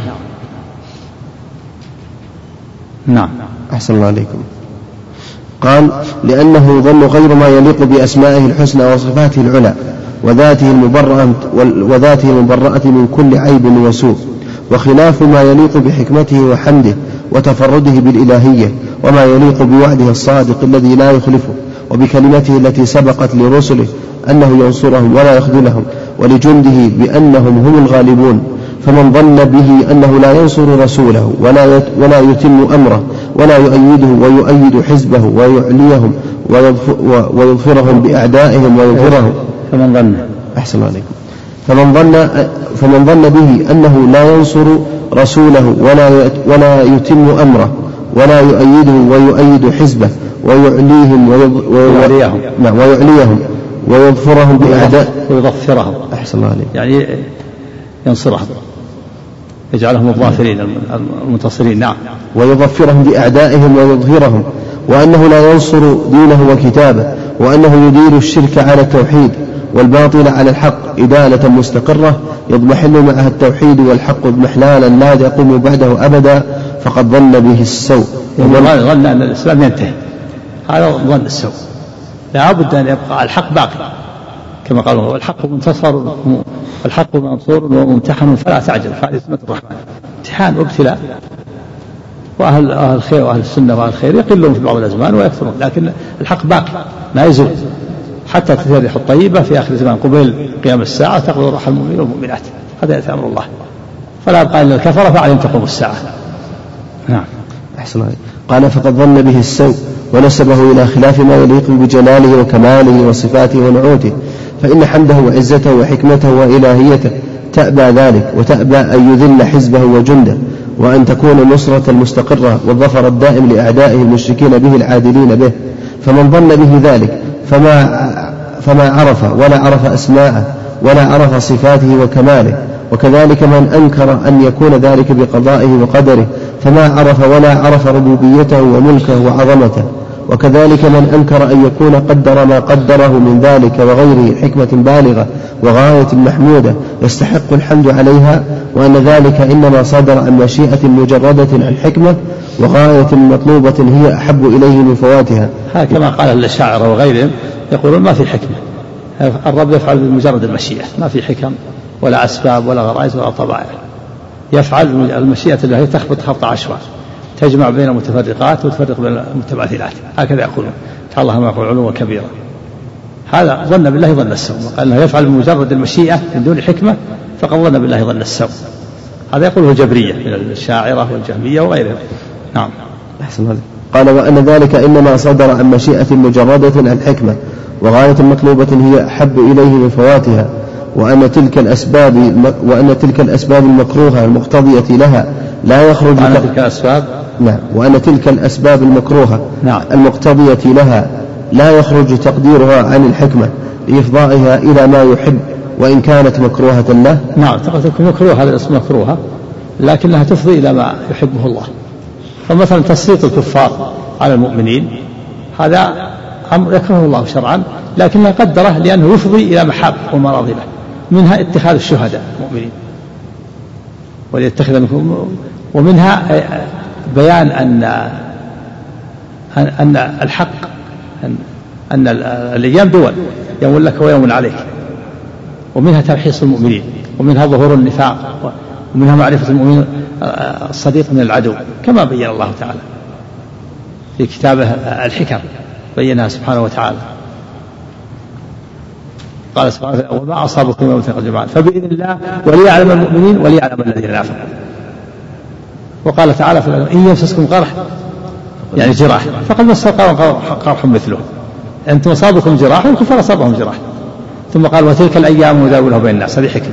نعم، أحسن الله عليكم. قال: لأنه ظن غير ما يليق بأسمائه الحسنى وصفاته العلى وذاته المبرأة من كل عيب وسوء، وخلاف ما يليق بحكمته وحمده وتفرده بالإلهية، وما يليق بوعده الصادق الذي لا يخلفه، وبكلمته التي سبقت لرسله أنه ينصرهم ولا يخذلهم، ولجنده بأنهم هم الغالبون. فمن ظن به أنه لا ينصر رسوله ولا يتم أمره ولا يؤيده ويؤيد حزبه ويعليهم ويظفرهم بأعدائهم ويظهرهم، فمن ظن به أنه لا ينصر رسوله ولا يتم أمره ولا يؤيده ويؤيد حزبه ويعليهم ويعليهم ويظفرهم بأعداء ويظفرهم، أحسن الله عليك، يعني ينصرهم، يجعلهم الظافرين المنتصرين، نعم، ويظفرهم بأعدائهم ويظهرهم، وأنه لا ينصر دينه وكتابه، وأنه يدير الشرك على التوحيد والباطل على الحق إدالة مستقرة يضمحل معها التوحيد والحق اضمحلالا لا يقوم بعده أبدا، فقد ظن به السوء. ظن أن الإسلام ينتهي، هذا ظن السوء، لا بد أن يبقى الحق باقي كما قالوا، الحق منتصر والحق منصور وممتحن فلا تعجل، فعزمة الرحمن امتحان وابتلاء، وأهل الخير وأهل السنة وأهل الخير يقلون في بعض الأزمان ويكثرون، لكن الحق باقي ما يزول حتى تريح الطيبة في آخر الزمان قبل قيام الساعة تقول راح المؤمنين والمؤمنات، هذا أمر الله، فلا أبقى إلا الكفرة فعليهم تقوم الساعة، نعم، أحسن الله. قال فقد ظن به السوء ونسبه إلى خلاف ما يليق بجلاله وكماله وصفاته ونعوته، فإن حمده وعزته وحكمته وإلهيته تأبى ذلك، وتأبى أن يذل حزبه وجنده، وأن تكون النصرة المستقرة والظفر الدائم لأعدائه المشركين به العادلين به. فمن ظن به ذلك فما عرف ولا عرف أسماءه ولا عرف صفاته وكماله، وكذلك من أنكر أن يكون ذلك بقضائه وقدره فما عرف ولا عرف ربوبيته وملكه وعظمته، وكذلك من أنكر أن يكون قدر ما قدره من ذلك وغيره حكمة بالغة وغاية محمودة يستحق الحمد عليها، وأن ذلك إنما صدر عن مشيئة مجردة عن حكمة وغاية مطلوبة هي أحب إليه من فواتها. كما قال الأشاعرة وغيرهم يقولون ما في حكمة، الرب يفعل بمجرد المشيئة، ما في حكم ولا أسباب ولا غرائز ولا طبائع، يفعل المشيئة التي تخبط خبط عشوائي تجمع بين المتفرقات وتفرق بين المتماثلات، هكذا يقولون، تعالى الله ما يقول علوا كبيرا. هذا ظن بالله ظن السوء، قال انه يفعل بمجرد المشيئة من دون حكمة، فقد ظن بالله ظن السوء، هذا يقوله الجبرية من الشاعرة والجهمية وغيرهم، نعم، أحسن هذا. قال وأن ذلك إنما صدر عن مشيئة مجردة عن حكمة وغاية مطلوبة هي أحب إليه من فواتها، وأن تلك الأسباب المكروهة المقتضية لها لا يخرج وأن تلك الأسباب المكروهة المقتضية لها لا يخرج تقديرها عن الحكمة لإفضائها إلى ما يحب وإن كانت مكروهة له، نعم، تكون مكروهة، هذا الاسم مكروهة، لكنها تفضي إلى ما يحبه الله. فمثلا تسليط الكفار على المؤمنين هذا أمر يكرهه الله شرعا، لكنه قدره لأنه يفضي إلى محاب ومراضي له، منها اتخاذ الشهداء المؤمنين وليتخذ منهم، ومنها بيان أن الحق أن الأيام دول، يوم لك ويوم عليك، ومنها تلحيص المؤمنين، ومنها ظهور النفاق، ومنها معرفة المؤمن الصديق من العدو، كما بين الله تعالى في كتابه الحكم، بينها سبحانه وتعالى، قال سبحانه وما أصابكم من مصيبة جمعان فبإذن الله وليعلم المؤمنين وليعلم الذين نافقوا. وقال تعالى إن يمسسكم قرح يعني جراح فقد مس قرح مثله، أنتم أصابكم جراح والكفار أصابهم جراح. ثم قال وتلك الأيام مداولها بين الناس، هذه حكمة،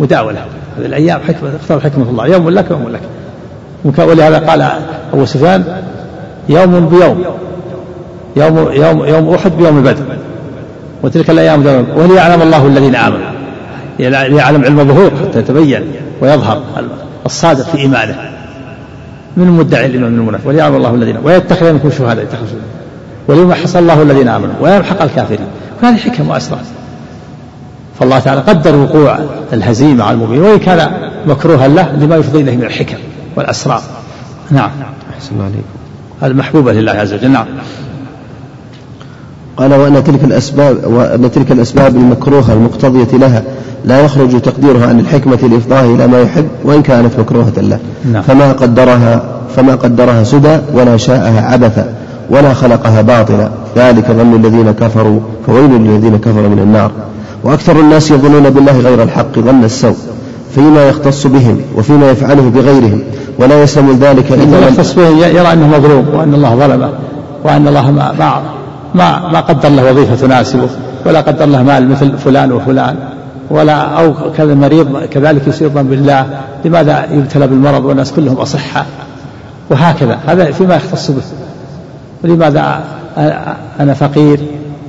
مداولها، هذه الأيام حكمة، اختار حكمة الله، يوم لك ويوم لك. ولهذا قال أبو سفيان يوم بيوم، يوم أحد بيوم بدر، وتلك الأيام مداولها، وليعلم الله الذين آمنوا، ليعلم علم الظهور حتى يتبين ويظهر الصادق في إيمانه من مدعي الإيمان من المنافق، وليعلم الله الذين آمنوا ويتخذ منكم شهداء، وليمحص الله الذين آمنوا ويمحق الكافرين. وهذه حكمة وأسرار، فالله تعالى قدر وقوع الهزيمة على المؤمنين وإن كان مكروها له لما يفضي له من الحكم والأسرار، نعم، أحسن الله عليكم، المحبوبة لله عز وجل، نعم. قال وأن تلك الأسباب المكروهة المقتضية لها لا يخرج تقديرها عن الحكمة الإفضاء إلى ما يحب وإن كانت مكروهة له، نعم. فما قدرها سدى ولا شاءها عبثا، ولا خلقها باطلا، ذلك ظن الذين كفروا فويل للذين كفروا من النار. وأكثر الناس يظنون بالله غير الحق ظن السوء فيما يختص بهم وفيما يفعله بغيرهم، ولا يسلم ذلك إلا يختص به، يرى أنه مظلوم وأن الله ظلمه وأن الله ما قدر له وظيفة تناسبه، ولا قدر له مال مثل فلان وفلان، ولا أو كذا مريض كذلك يصير ظن بالله، لماذا يبتلى بالمرض والناس كلهم أصحاء وهكذا، هذا فيما يختص به. ولماذا أنا فقير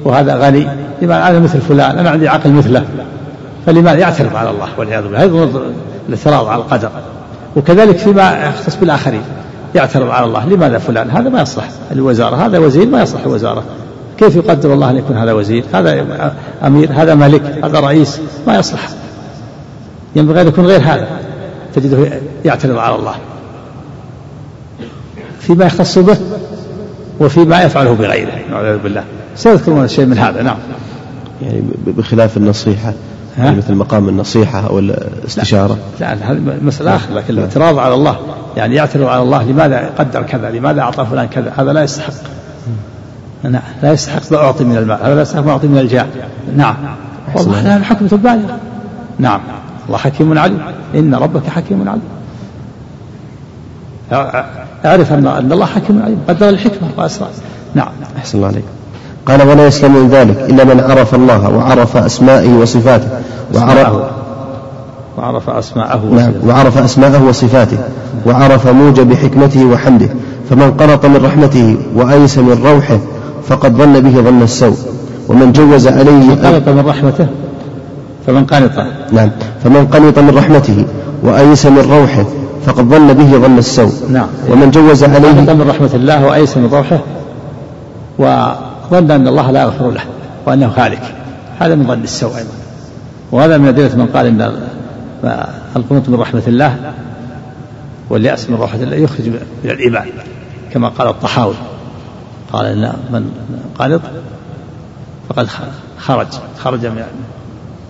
وهذا غني، لماذا أنا مثل فلان، أنا عندي عقل مثله، فلماذا يعترف على الله والعياذ بالله، هذا الاعتراض على القدر. وكذلك فيما يختص بالآخرين يعترض على الله، لماذا فلان هذا ما يصلح الوزارة، هذا وزير ما يصلح الوزارة، كيف يقدر الله أن يكون هذا وزير، هذا أمير، هذا ملك، هذا رئيس، ما يصلح، ينبغي أن يكون غير هذا، تجده يعترض على الله فيما يختص به وفيما يفعله بغيره والعياذ بالله. سيذكرون شيء من هذا. نعم، يعني بخلاف النصيحة مثل مقام النصيحة أو الاستشارة، لا هذه مسألة آخر، لكن الاعتراض على الله يعني يعترض على الله، لماذا قدر كذا، لماذا أعطى فلان كذا، هذا لا يستحق. نعم، لا يستحق ما أعطي من المال، هذا لا يستحق ما أعطي من الجاه. نعم، والله هذا الحكم بالغ. نعم، الله حكيم عليم، إن ربك حكيم عليم. أعرف أن الله حكيم عليم، قدر الحكمة وأسرار. نعم، أحسن الله عليك. قال ولا يسلم من ذلك إلا من عرف الله وعرف أسمائه وصفاته وعرف أسماءه وصفاته وعرف موجب حكمته وحمده، فمن قنط من رحمته وأيس من روحه فقد ظن به ظن السوء. ومن جوز عليه قنط من رحمته، فمن قنط من رحمته وأيس من روحه فقد ظن به ظن السوء. نعم، ومن جوز عليه قنط من رحمة الله وأيس من روحه وظن أن الله لا يغفر له وأنه خالق، هذا من ظن السوء أيضا، وهذا من أدلة من قال إن القنوط من رحمة الله واليأس من رحمة الله يخرج من الإيمان، كما قال الطحاوي، قال إن من قنط فقد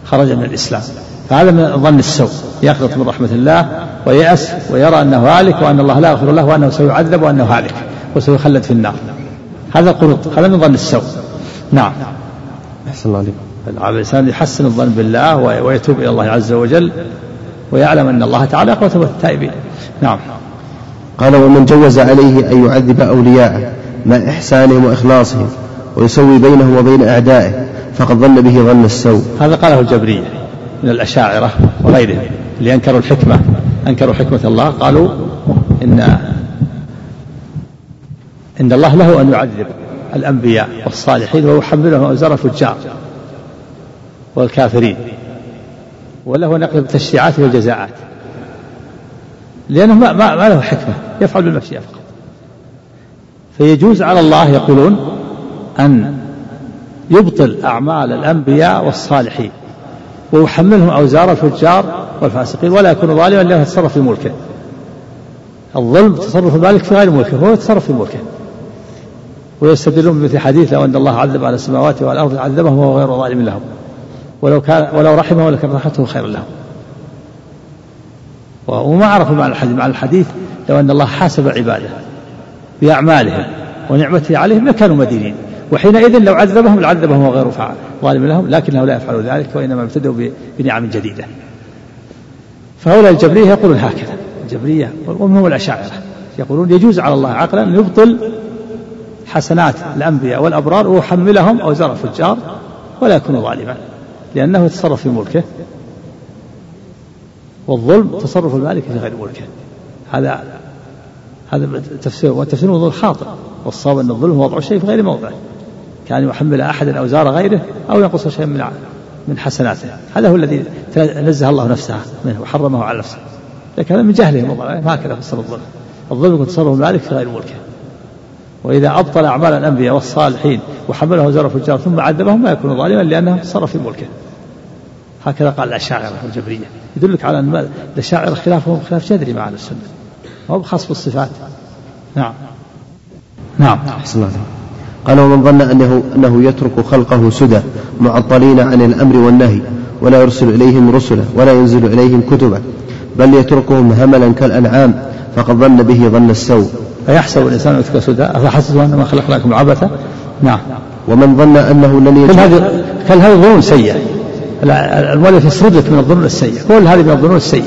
خرج من الإسلام. فهذا من ظن السوء، يقنط من رحمة الله ويأس ويرى أنه هالك وأن الله لا يغفر له وأنه سيعذب وأنه هالك وسيخلد في النار، هذا القنوط، هذا من ظن السوء. نعم، أحسن الله عليكم. الإنسان يحسن الظن بالله ويتوب إلى الله عز وجل ويعلم أن الله تعالى يقبل التائبين. نعم، قال ومن جوز عليه أن يعذب أولياءه مع إحسانهم وإخلاصهم ويسوي بينهم وبين أعدائه فقد ظن به ظن السوء. هذا قاله الجبرية من الأشاعرة وغيرهم اللي أنكروا الحكمة، أنكروا حكمة الله، قالوا إن الله له أن يعذب الأنبياء والصالحين ويحملهم أوزار الفجار والكافرين، وله أن يقلب التشريعات والجزاءات، لأنه ما له حكمة، يفعل بالمشيئة فقط. فيجوز على الله يقولون أن يبطل أعمال الأنبياء والصالحين ويحملهم أوزار الفجار والفاسقين ولا يكون ظالما لأنه يتصرف في ملكه. الظلم تصرف المالك في غير ملكه، هو يتصرف في ملكه. ويستدلون بمثل حديث لو أن الله عذب على السماوات والأرض عذبهم وهو غير ظالم لهم، ولو رحمه لكان رحمته خير لهم. وما عرفوا مع الحديث لو أن الله حاسب عباده بأعمالهم ونعمته عليهم لكانوا مدينين، وحينئذ لو عذبهم لعذبهم وهو غير ظالم لهم، لكنه لا يفعل ذلك وإنما ابتدوا بنعم جديدة. فهؤلاء الجبرية يقولون هكذا، الجبرية ومنهم الأشاعرة يقولون يجوز على الله عقلا أن يبطل حسنات الأنبياء والأبرار ويحملهم أوزار الفجار ولا يكون ظالما لأنه يتصرف في ملكه، والظلم تصرف المالك في غير ملكه. هذا تفسير، والتفسير هو خاطئ، والصواب أن الظلم هو وضع الشيء في غير موضعه، كان يحمل أحد أوزار غيره أو ينقص شيئا من حسناته، هذا هو الذي نزه الله نفسه منه وحرمه على نفسه، لكن هذا من جهلهم وضعهم هكذا فسر الظلم. الظلم تصرف المالك في غير ملكه، وإذا أبطل أعمال الأنبياء والصالحين وحمله وزار فجار ثم عذبهم ما يكون ظالما لأنه صرف في ملكه. هكذا قال الأشاعرة والجبرية، يدلك على أن الأشاعرة خلافهم خلاف جذري مع أهل السنة، وهو خاص بالصفات. نعم، أحسن الله. قال ومن ظن أنه يترك خلقه سدى معطلين عن الأمر والنهي، ولا يرسل إليهم رسله ولا ينزل إليهم كتبه، بل يتركهم هملا كالأنعام فقد ظن به ظن السوء. أيحسب الإنسان أن يترك سدى أفحسبتم أنما خلقناكم عبثا. نعم. ومن ظن أنه لن يجد هل هذا ظن سيء؟ المؤلف يسردت من الظنون السيء، كل هذه من الظنون السيء.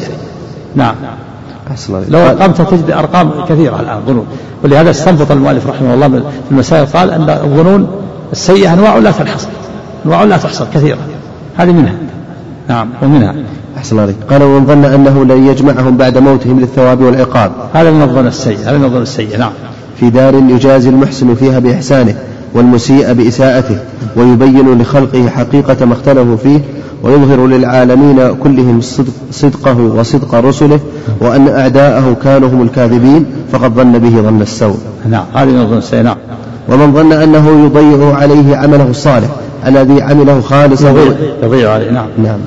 نعم. لو أرقمت تجد أرقام كثيرة الآن ظنون، ولهذا استنبط المؤلف رحمه الله في المسائل قال أن الظنون السيئة أنواع لا تحصر كثيرة، هذه منها. نعم. ومنها أحسن الله. قال ومن ظن أنه لن يجمعهم بعد موتهم للثواب والعقاب، هذا من الظن السيء، نعم. في دار يجازي المحسن فيها بإحسانه والمسيء بإساءته ويبين لخلقه حقيقة ما اختلفوا فيه ويظهر للعالمين كلهم صدقه وصدق رسله وأن أعداءه كانوا هم الكاذبين فقد ظن به ظن السوء. نعم، هذا من الظن السيء. نعم. ومن ظن أنه يضيع عليه عمله الصالح الذي عمله خالصا يضيع عليه. نعم. نعم.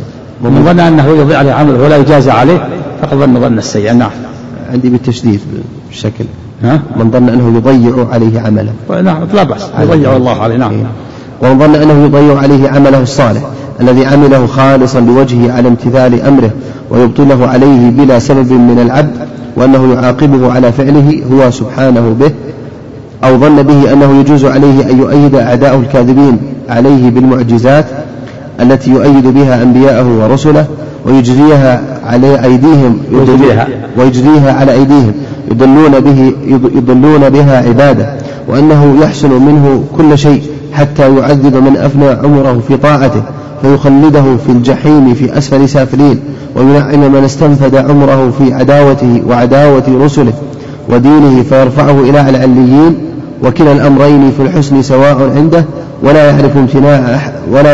ومن ظن أنه يضيع عليه عمله ولا يجازى عليه فقد ظن السيء. نعم. عندي بالتشديد بشكل من ظن أنه يضيع عليه عمله. نعم، لا بأس، يضيع الله عليه. نعم. ومن ظن أنه يضيع عليه عمله الصالح الذي عمله خالصا لوجهه على امتثال أمره ويبطله عليه بلا سبب من العبد وأنه يعاقبه على فعله هو سبحانه به، أو ظن به أنه يجوز عليه أن يؤيد أعداءه الكاذبين عليه بالمعجزات التي يؤيد بها أنبياءه ورسله ويجريها على أيديهم ويجريها على أيديهم يضلون بها عباده، وأنه يحسن منه كل شيء حتى يعذب من أفنى عمره في طاعته فيخلده في الجحيم في أسفل سافلين، وينعم من استنفد عمره في عداوته وعداوة رسله ودينه فيرفعه إلى العليين، وكلا الأمرين في الحسن سواء عنده ولا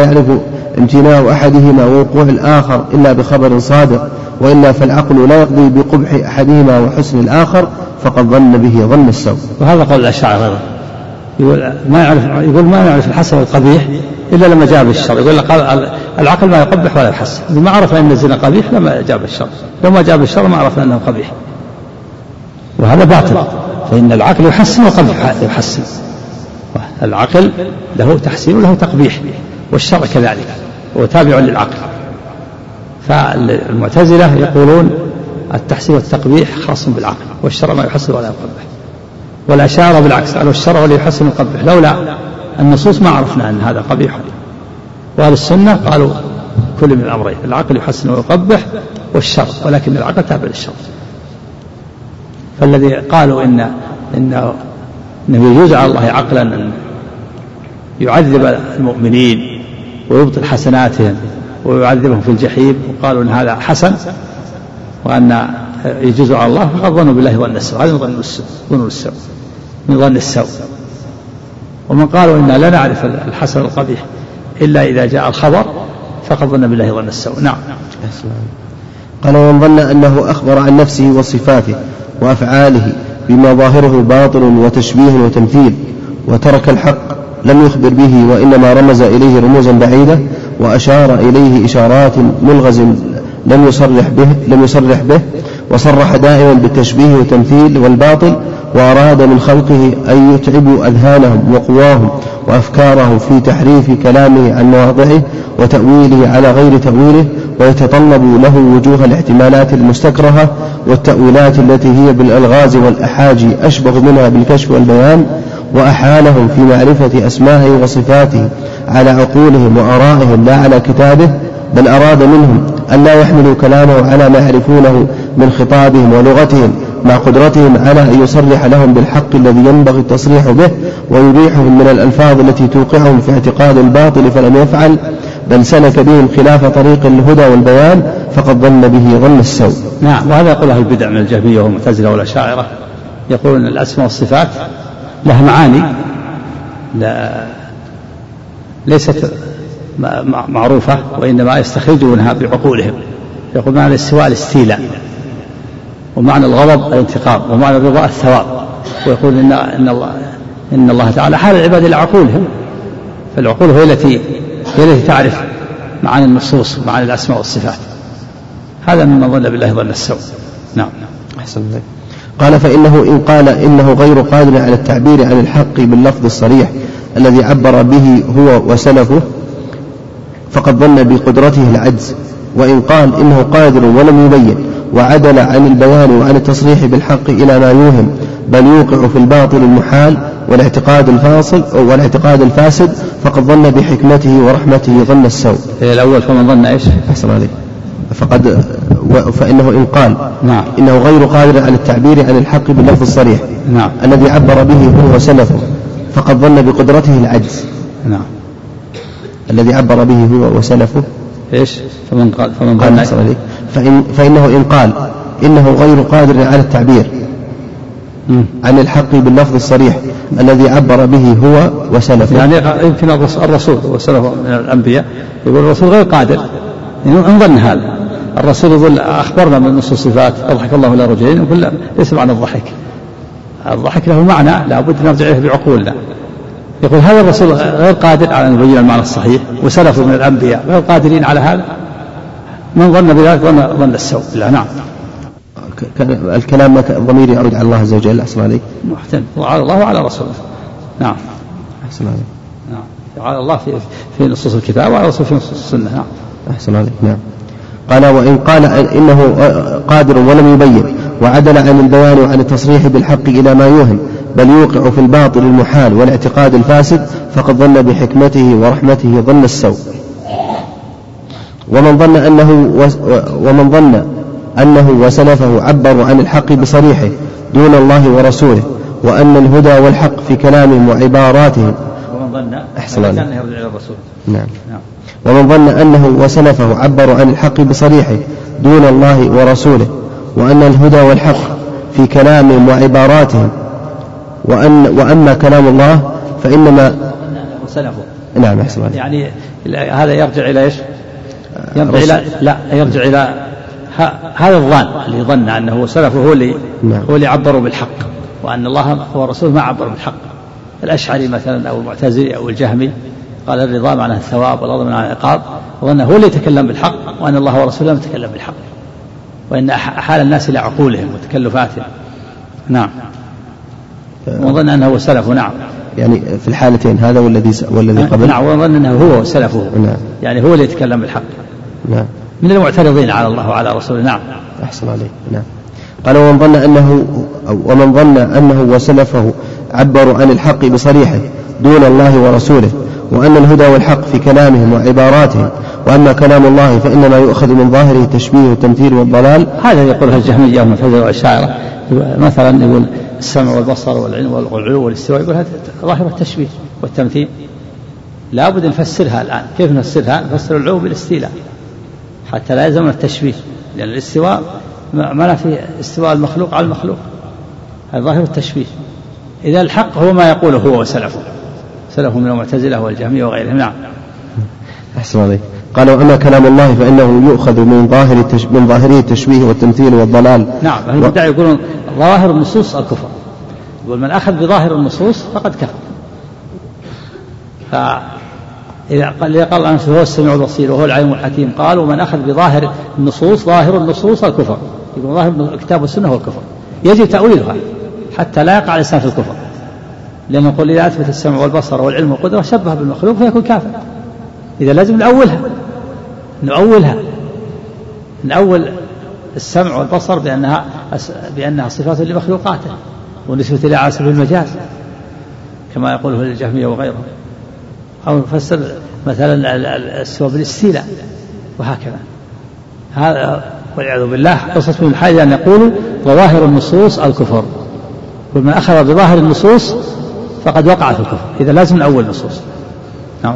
يعرف امتناع أحدهما ووقوع الآخر إلا بخبر صادق، وإلا فالعقل لا يقضي بقبح أحدهما وحسن الآخر فقد ظن به ظن السوء. وهذا قول الأشاعرة، يقول ما يعرف الحسن والقبيح إلا لما جاب الشر، يقول العقل ما يقبح ولا الحسن، ما عرف أن الزنا قبيح لما جاب الشر، لما جاب الشر ما عرف أنه قبيح، وهذا باطل، فإن العقل يحسن والقبيح يحسن، العقل له تحسين وله تقبيح، والشر كذلك وتابع للعقل. فالمعتزلة يقولون التحسين والتقبيح خاص بالعقل والشر ما يحسن ولا يقبح، والأشاعرة بالعكس قالوا الشر ولا يحسن ويقبح، لولا النصوص ما عرفنا أن هذا قبيح، وأهل السنة قالوا كل من الأمرين، العقل يحسن ويقبح والشر، ولكن العقل تابع للشر. فالذي قالوا إنه يجوز على الله عقلا أن يعذب المؤمنين ويبطل حسناتهم ويعذبهم في الجحيم، وقالوا إن هذا حسن وأن يجوز على الله، فقد ظنوا بالله ظن السوء، هذا من ظن السوء. ومن قالوا إن لا نعرف الحسن القبيح إلا إذا جاء الخبر فقد ظن بالله ظن السوء. نعم. قال ومن ظن أنه أخبر عن نفسه وصفاته وأفعاله بما ظاهره باطل وتشبيه وتمثيل وترك الحق لم يخبر به، وإنما رمز إليه رموزا بعيدة وأشار إليه إشارات ملغز لم يصرح به، وصرح دائما بالتشبيه والتمثيل والباطل، وأراد من خلقه أن يتعبوا أذهانهم وقواهم وأفكارهم في تحريف كلامه عن مواضعه وتأويله على غير تأويله، ويتطلب له وجوه الاحتمالات المستكرهة والتأويلات التي هي بالألغاز والأحاجي أشبه منها بالكشف والبيان، وأحالهم في معرفة أسمائه وصفاته على عقولهم وآرائهم لا على كتابه، بل أراد منهم أن لا يحملوا كلامه على ما يعرفونه من خطابهم ولغتهم مع قدرتهم على أن يصرح لهم بالحق الذي ينبغي التصريح به، ويريحهم من الألفاظ التي توقعهم في اعتقاد الباطل فلم يفعل، بل سلك بهم خلاف طريق الهدى والبيان فقد ظن به ظن السوء. نعم. وهذا يقول أهل البدع من الجهمية والمعتزلة والأشاعرة، يقولون الأسماء والصفات لها معاني ليست معروفة، وإنما يستخرجونها بعقولهم، يقول معنى الاستواء الاستيلاء، ومعنى الغضب الانتقام، ومعنى الرضا الثواب، ويقول إن الله تعالى حال العباد إلى عقولهم، فالعقول هي التي تعرف معاني النصوص ومعاني الأسماء والصفات، هذا مما ظن بالله ظن السوء. نعم. أحسن الله. قال فإنه إن قال إنه غير قادر على التعبير عن الحق باللفظ الصريح الذي عبر به هو وسلفه فقد ظن بقدرته العجز، وإن قال إنه قادر ولم يبين وعدل عن البيان وعن التصريح بالحق إلى ما يوهم بل يوقع في الباطل المحال والاعتقاد الفاسد، فقد ظن بحكمته ورحمته ظن السوء. الأول فمن ظن إيش؟ أحسن عليك. فقد فإنه إن قال نعم إنه غير قادر على التعبير عن الحق باللفظ الصريح نعم الذي عبر به هو سلفه، فقد ظن بقدرته العجز. نعم الذي عبر به هو وسلفه إيش؟ فمن قال أحسن عليك. فإنه إن قال إنه غير قادر على التعبير عن الحق باللفظ الصريح الذي عبر به هو وسلفه، يعني يمكن الرسول وسلفه من الأنبياء، يقول الرسول غير قادر، انظن هذا الرسول يقول أخبرنا من نص الصفات أضحك الله إلى رجلين، يقول لا ليس معنى الضحك، الضحك له معنى لا بد نرجعه بعقولنا. يقول هذا الرسول غير قادر على أن يبين المعنى الصحيح، وسلفه من الأنبياء غير قادرين على هذا، من ظن بذلك ظن السوء. نعم الكلام الضمير يعود على الله عز وجل. أحسن عليك. محتم وعلى الله وعلى رسوله. نعم أحسن عليك. نعم على الله في نصوص الكتاب وعلى رسوله في نصوص السنة. نعم أحسن عليك. نعم قال وإن قال إنه قادر ولم يبين وعدل عن البيان وعن التصريح بالحق إلى ما يوهم، بل يوقع في الباطل المحال والاعتقاد الفاسد، فقد ظن بحكمته ورحمته ظن السوء. ومن ظن أنه وسلفه عبروا عن الحق بصريحه دون الله ورسوله، وأن الهدى والحق في كلامهم وعباراتهم. ومن ظن أنه وسلفه عبروا عن الحق بصريحه دون الله ورسوله، وأن الهدى والحق في كلامهم وعباراتهم، وأما كلام الله فإنما وسلفه. نعم أحسن عليك. يعني هذا يرجع إلى إيش؟ يرجع إلى هذا الظن اللي ظن أنه سلفه هو اللي عبروا بالحق، وأن الله ورسوله ما عبروا بالحق. الأشعري مثلا أو المعتزلي أو الجهمي قال الرضا معناه الثواب والغضب معناه العقاب، وأنه هو اللي يتكلم بالحق وأن الله ورسوله لم يتكلم بالحق، وأن أحال الناس إلى عقولهم وتكلفاتهم. نعم وظن أنه هو سلفه. نعم يعني في الحالتين هذا والذي قبل. نعم وظن أنه هو سلفه. نعم يعني هو اللي يتكلم بالحق. نعم من المعترضين على الله وعلى رسوله. نعم أحسن عليك. نعم قال ومن ظن أنه وسلفه عبروا عن الحق بصريحه دون الله ورسوله، وأن الهدى والحق في كلامهم وعباراتهم، وأما كلام الله فإنما يؤخذ من ظاهره تشبيه والتمثيل والضلال. هذا يقولها الجهمية والمعتزلة والأشاعرة. مثلا يقول السمع والبصر والعلم والعلو والاستواء، يقول هذا ظاهر التشبيه والتمثيل، لا بد نفسرها الآن. كيف نفسرها؟ نفسر العلو بالاستيلاء حتى لا يلزمنا التشبيه، لأن الاستواء ما في استواء المخلوق على المخلوق، هذا ظاهر التشبيه. إذا الحق هو ما يقوله هو وسلفه، سلفه من المعتزلة والجهمية وغيرهم. نعم أحسن عليك. قال وأما كلام الله فإنه يؤخذ من ظاهره التشبيه والتمثيل والضلال. نعم المدعي يقولون ظاهر النصوص الكفر، يقول من أخذ بظاهر النصوص فقد كفر. إذا قال أنه هو السميع البصير وهو العليم الحكيم، قال ومن أخذ بظاهر النصوص ظاهر النصوص الكفر، يقول ظاهر الكتاب والسنة هو الكفر، يجب تأويلها حتى لا يقع الإنسان في الكفر، لأنه يقول إذا أثبت السمع والبصر والعلم والقدرة شبه بالمخلوق فيكون كافر. إذا لازم نأول السمع والبصر بأنها صفات لمخلوقاته، ونسبة إلى عاصف المجاز كما يقوله الجهمية وغيرهم، أو نفسر مثلا السوى بالاستيلاء وهكذا. هذا والعياذ بالله قصة من الحاجة أن يقولوا ظواهر النصوص الكفر، ومن أخذ بظاهر النصوص فقد وقع في الكفر. إذا لازم الأول نصوص. نعم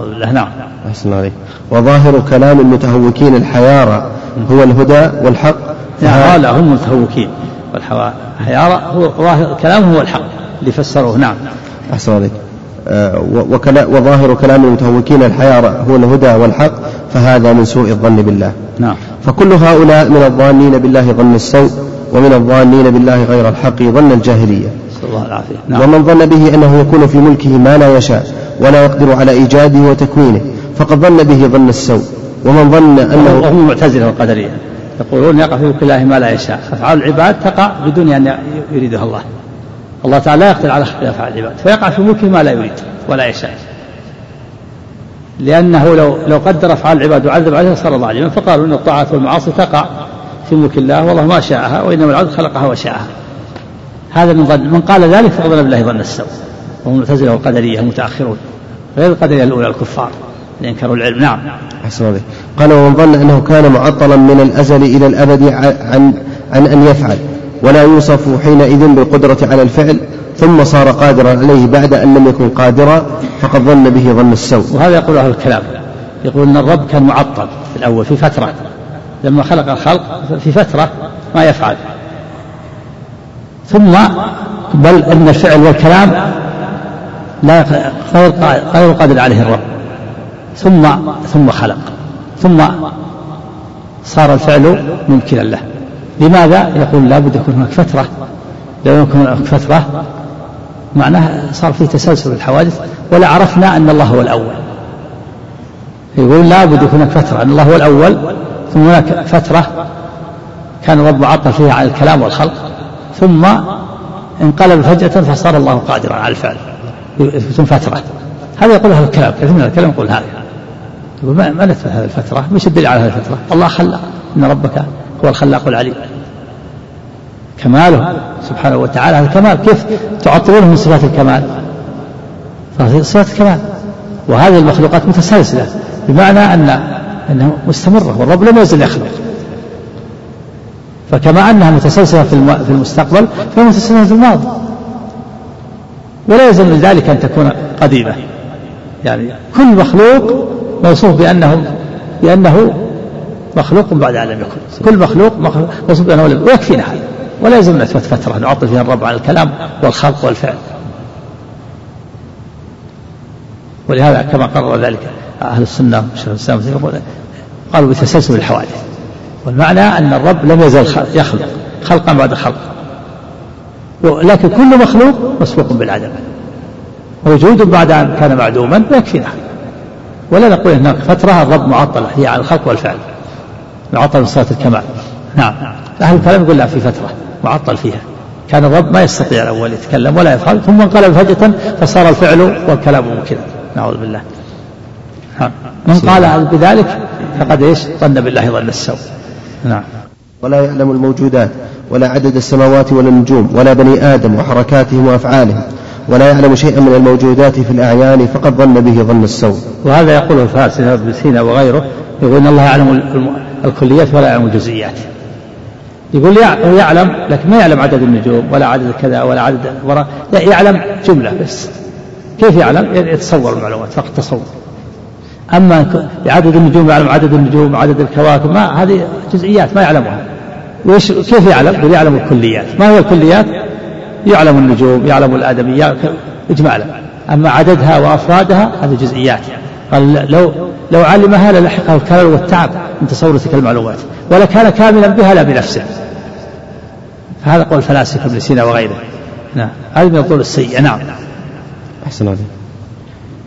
أحسن عليك. وظاهر كلام المتهوكين الحيارى هو الهدى والحق. نعم لا هم المتهوكين والحيارى هو ظاهر كلامه هو الحق اللي فسره. نعم أحسن عليك. وظاهر كلام المتهوكين الحيارى هو الهدى والحق، فهذا من سوء الظن بالله. نعم فكل هؤلاء من الظانين بالله ظن السوء، ومن الظانين بالله غير الحق ظن الجاهلية. صلى الله العافية. نعم. ومن ظن به أنه يكون في ملكه ما لا يشاء ولا يقدر على إيجاده وتكوينه فقد ظن به ظن السوء. ومن ظن أنه وهم المعتزلة والقدرية يقولون يقع في ملك الله ما لا يشاء، أفعال العباد تقع بدون أن يريدها الله. الله تعالى لا يقدر على خلق أفعال العباد، فيقع في ملكه ما لا يريد ولا يشاء، لأنه لو قدر أفعال العباد وعذب عليها صار الله عليما. فقالوا إن الطاعات والمعاصي تقع في ملك الله والله ما شاءها، وإنما العبد خلقها وشاءها. هذا من ظن من قال ذلك فأضل بالله ظن السوء، وهم المعتزلة والقدرية المتأخرون، غير القدرية الأولى الكفار اللي انكروا العلم. نعم. أحسن الله. قال ومن ظن أنه كان معطلا من الأزل إلى الأبد عن أن يفعل ولا يوصف حينئذ بالقدرة على الفعل ثم صار قادرا عليه بعد أن لم يكن قادرا فقد ظن به ظن السوء. وهذا يقول أهل الكلام، يقول أن الرب كان معطل في الأول في فترة، لما خلق الخلق في فترة ما يفعل، ثم بل أن الفعل والكلام لا غير قادر عليه الرب، ثم خلق، ثم صار الفعل ممكنا له. لماذا؟ يقول لا بد يكون هناك فترة، لو يكون هناك فترة معناه صار فيه تسلسل الحوادث، ولا عرفنا أن الله هو الأول. يقول لا بد يكون هناك فترة أن الله هو الأول، ثم هناك فترة كان الرب معطل فيها على الكلام والخلق، ثم انقلب فجأة فصار الله قادرا على الفعل ثم فترة. هذا يقول هذا الكلام، كثير من الكلام يقول هذا، يقول ما نثبت هذه الفترة، مش الدليل على هذه الفترة؟ الله خلق، إن ربك هو الخلاق العليم، كماله سبحانه وتعالى هذا الكمال، كيف تعطلونه من صفات الكمال؟ فهذه صفات الكمال، وهذه المخلوقات متسلسلة بمعنى أنها مستمرة، والرب لم يزل يخلق، فكما أنها متسلسلة في المستقبل فهي متسلسلة في الماضي، ولا يلزم من ذلك أن تكون قديمة. يعني كل مخلوق موصوف بأنه مخلوق بعد أن لم يكن، كل مخلوق موصوف بأنه لم، ويكفينا هذا، ولا يلزم نثبت فترة نعطل فيها الرب على الكلام والخلق والفعل. ولهذا كما قرر ذلك أهل السنة قالوا بتسلسل الحوادث، والمعنى أن الرب لم يزل يخلق خلقا بعد خلق، لكن كل مخلوق مسبوق بالعدم، وجود بعد أن كان معدوما، ويكفينا، ولا نقول هناك فترة الرب معطلة هي على الخلق والفعل، معطل من صفات الكمال. نعم. أهل الكلام يقول لا، في فترة معطل فيها، كان الرب ما يستطيع الأول يتكلم ولا يفعل، ثم انقلب فجأة فصار الفعل والكلام ممكن، نعوذ بالله. نعم. من قال بذلك فقد ظن بالله ظن السوء. نعم. ولا يعلم الموجودات ولا عدد السماوات ولا النجوم ولا بني آدم وحركاتهم وأفعالهم، ولا يعلم شيئا من الموجودات في الأعيان فقد ظن به ظن السوء. وهذا يقوله الفلاسفة ابن سينا وغيره، يقول إن الله يعلم الكليات ولا يعلم الجزئيات، يقول يعلم لكن ما يعلم عدد النجوم ولا عدد كذا ولا عدد وراء، يعلم جملة بس. كيف يعلم؟ يتصور المعلومات فقط، تصور. أما عدد النجوم يعلم عدد النجوم عدد الكواكب، ما هذه جزئيات ما يعلمها. كيف يعلم؟ يعلم الكليات. ما هو الكليات؟ يعلم النجوم، يعلم الآدميات إجمالا، أما عددها وأفرادها هذه جزئيات. قال لو علمها للحقه الكلل والتعب من تصور تلك المعلومات، ولا كان كاملا بها لا بنفسه. هذا قول الفلاسفة ابن سينا وغيره. نعم، هذا من القول السيء. نعم. أحسن الله.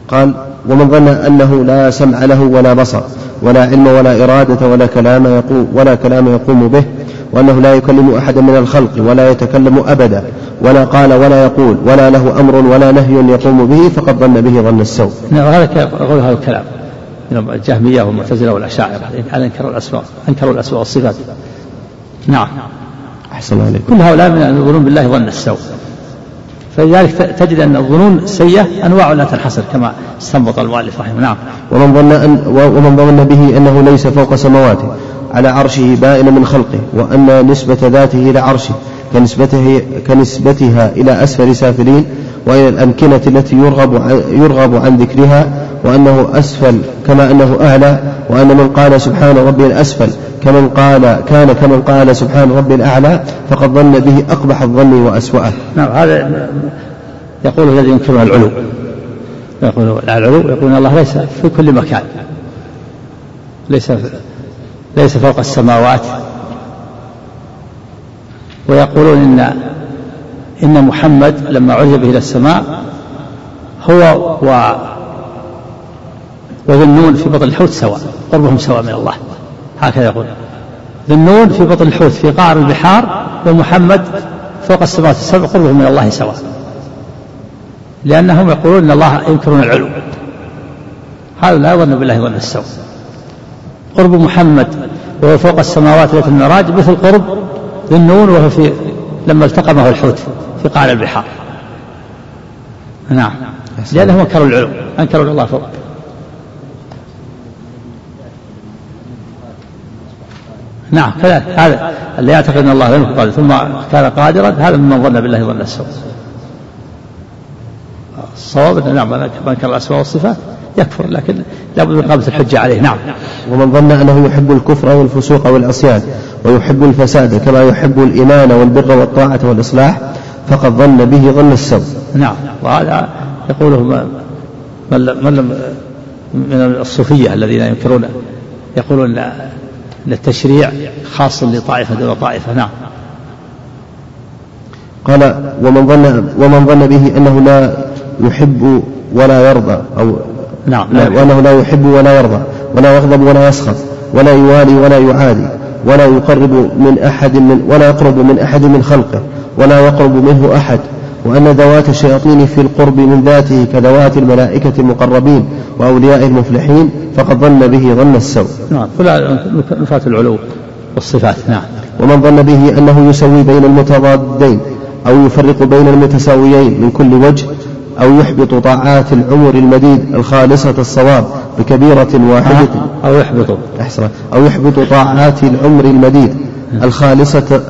قال ومن ظن أنه لا سمع له ولا بصر ولا علم ولا إرادة ولا كلام يقوم به، وأنه لا يكلم أحد من الخلق ولا يتكلم أبدا، ولا قال ولا يقول، ولا له أمر ولا نهي يقوم به، فقد ظن به ظن السوء. هذا يقول هذا الكلام الجهمية والمعتزلة والأشاعرة، أنكروا الأسماء والصفات. نعم. أحسن عليك. كل هؤلاء من الظنون بالله ظن السوء، فلذلك تجد أن الظنون السيئة أنواع لا تنحصر كما استنبط المؤلف رحمه. نعم. ومن ظن به أنه ليس فوق سمواته على عرشه بائن من خلقه، وأن نسبة ذاته إلى عرشه كنسبتها إلى أسفل سافلين وإلى الأمكنة التي يرغب عن ذكرها، وأنه أسفل كما أنه أعلى، وأن من قال سبحان ربي الأسفل كمن قال سبحان ربي الأعلى، فقد ظن به أقبح الظن وأسوأه. نعم. هذا يقول الذي ينكر العلو، يقول الله ليس في كل مكان، ليس فوق السماوات، ويقولون إن محمد لما عرج به إلى السماء هو وذنون في بطن الحوت سواء، قربهم سواء من الله، هكذا يقول. ذنون في بطن الحوت في قاع البحار، ومحمد فوق السماوات السبع قربهم من الله سواء، لأنهم يقولون إن الله ينكرون العلو. هذا لا يظن بالله ظن السوء. قرب محمد وهو فوق السماوات والأرض مثل قرب ذنون وهو لما التقمه الحوت ثقال البحار. نعم، لأنهم أنكروا العلو، أنكروا الله فوق. نعم، هذا اللي يعتقد أن الله غير قادر ثم كان قادرا، هذا من ظن بالله ظن السوء. الصواب نعم، من كان الأسماء والصفات يكفر، لكن لا بد من إقامة الحجة عليه. نعم، ومن ظن أنه يحب الكفر والفسوق والعصيان ويحب الفساد كما يحب الإيمان والبر والطاعة والإصلاح فقد ظن به ظن السوء. نعم، وهذا يقوله من الصوفية الذين ينكرون، يقولون أن التشريع خاص لطائفة دون طائفة. نعم، قال ومن ظن به أنه لا يحب ولا يرضى، أو نعم، وأنه لا يحب ولا يرضى ولا يغضب ولا يسخط ولا يوالي ولا يعادي ولا يقرب من أحد ولا يقرب من أحد من خلقه ولا يقرب منه أحد، وأن ذوات الشياطين في القرب من ذاته كذوات الملائكة المقربين وأولياء المفلحين فقد ظن به ظن السوء. نعم، فلا نفات العلو والصفات. نعم، ومن ظن به أنه يسوي بين المتضادين أو يفرق بين المتساويين من كل وجه أو يحبط طاعات العمر المديد الخالصة الصواب بكبيرة واحدة، أو يحبط طاعات العمر المديد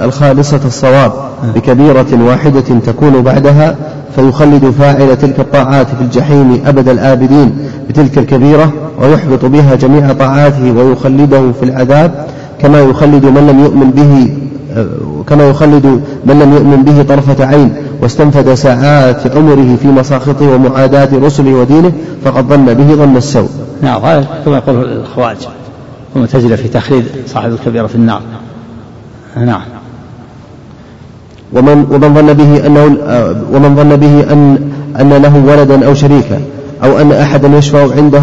الخالصة الصواب بكبيرة واحدة تكون بعدها، فيخلد فاعل تلك الطاعات في الجحيم أبد الآبدين بتلك الكبيرة، ويحبط بها جميع طاعاته ويخلده في العذاب كما يخلد من لم يؤمن به طرفة عين، واستنفد ساعات عمره في مساخطه ومعاداة رسله ودينه فقد ظن به ظن السوء. نعم، هذا كما يقول الخوارج والمعتزلة في تخليد صاحب الكبيرة في النار. نعم، ومن ظن به أن له ولدا أو شريكا، أو أن أحدا يشفع عنده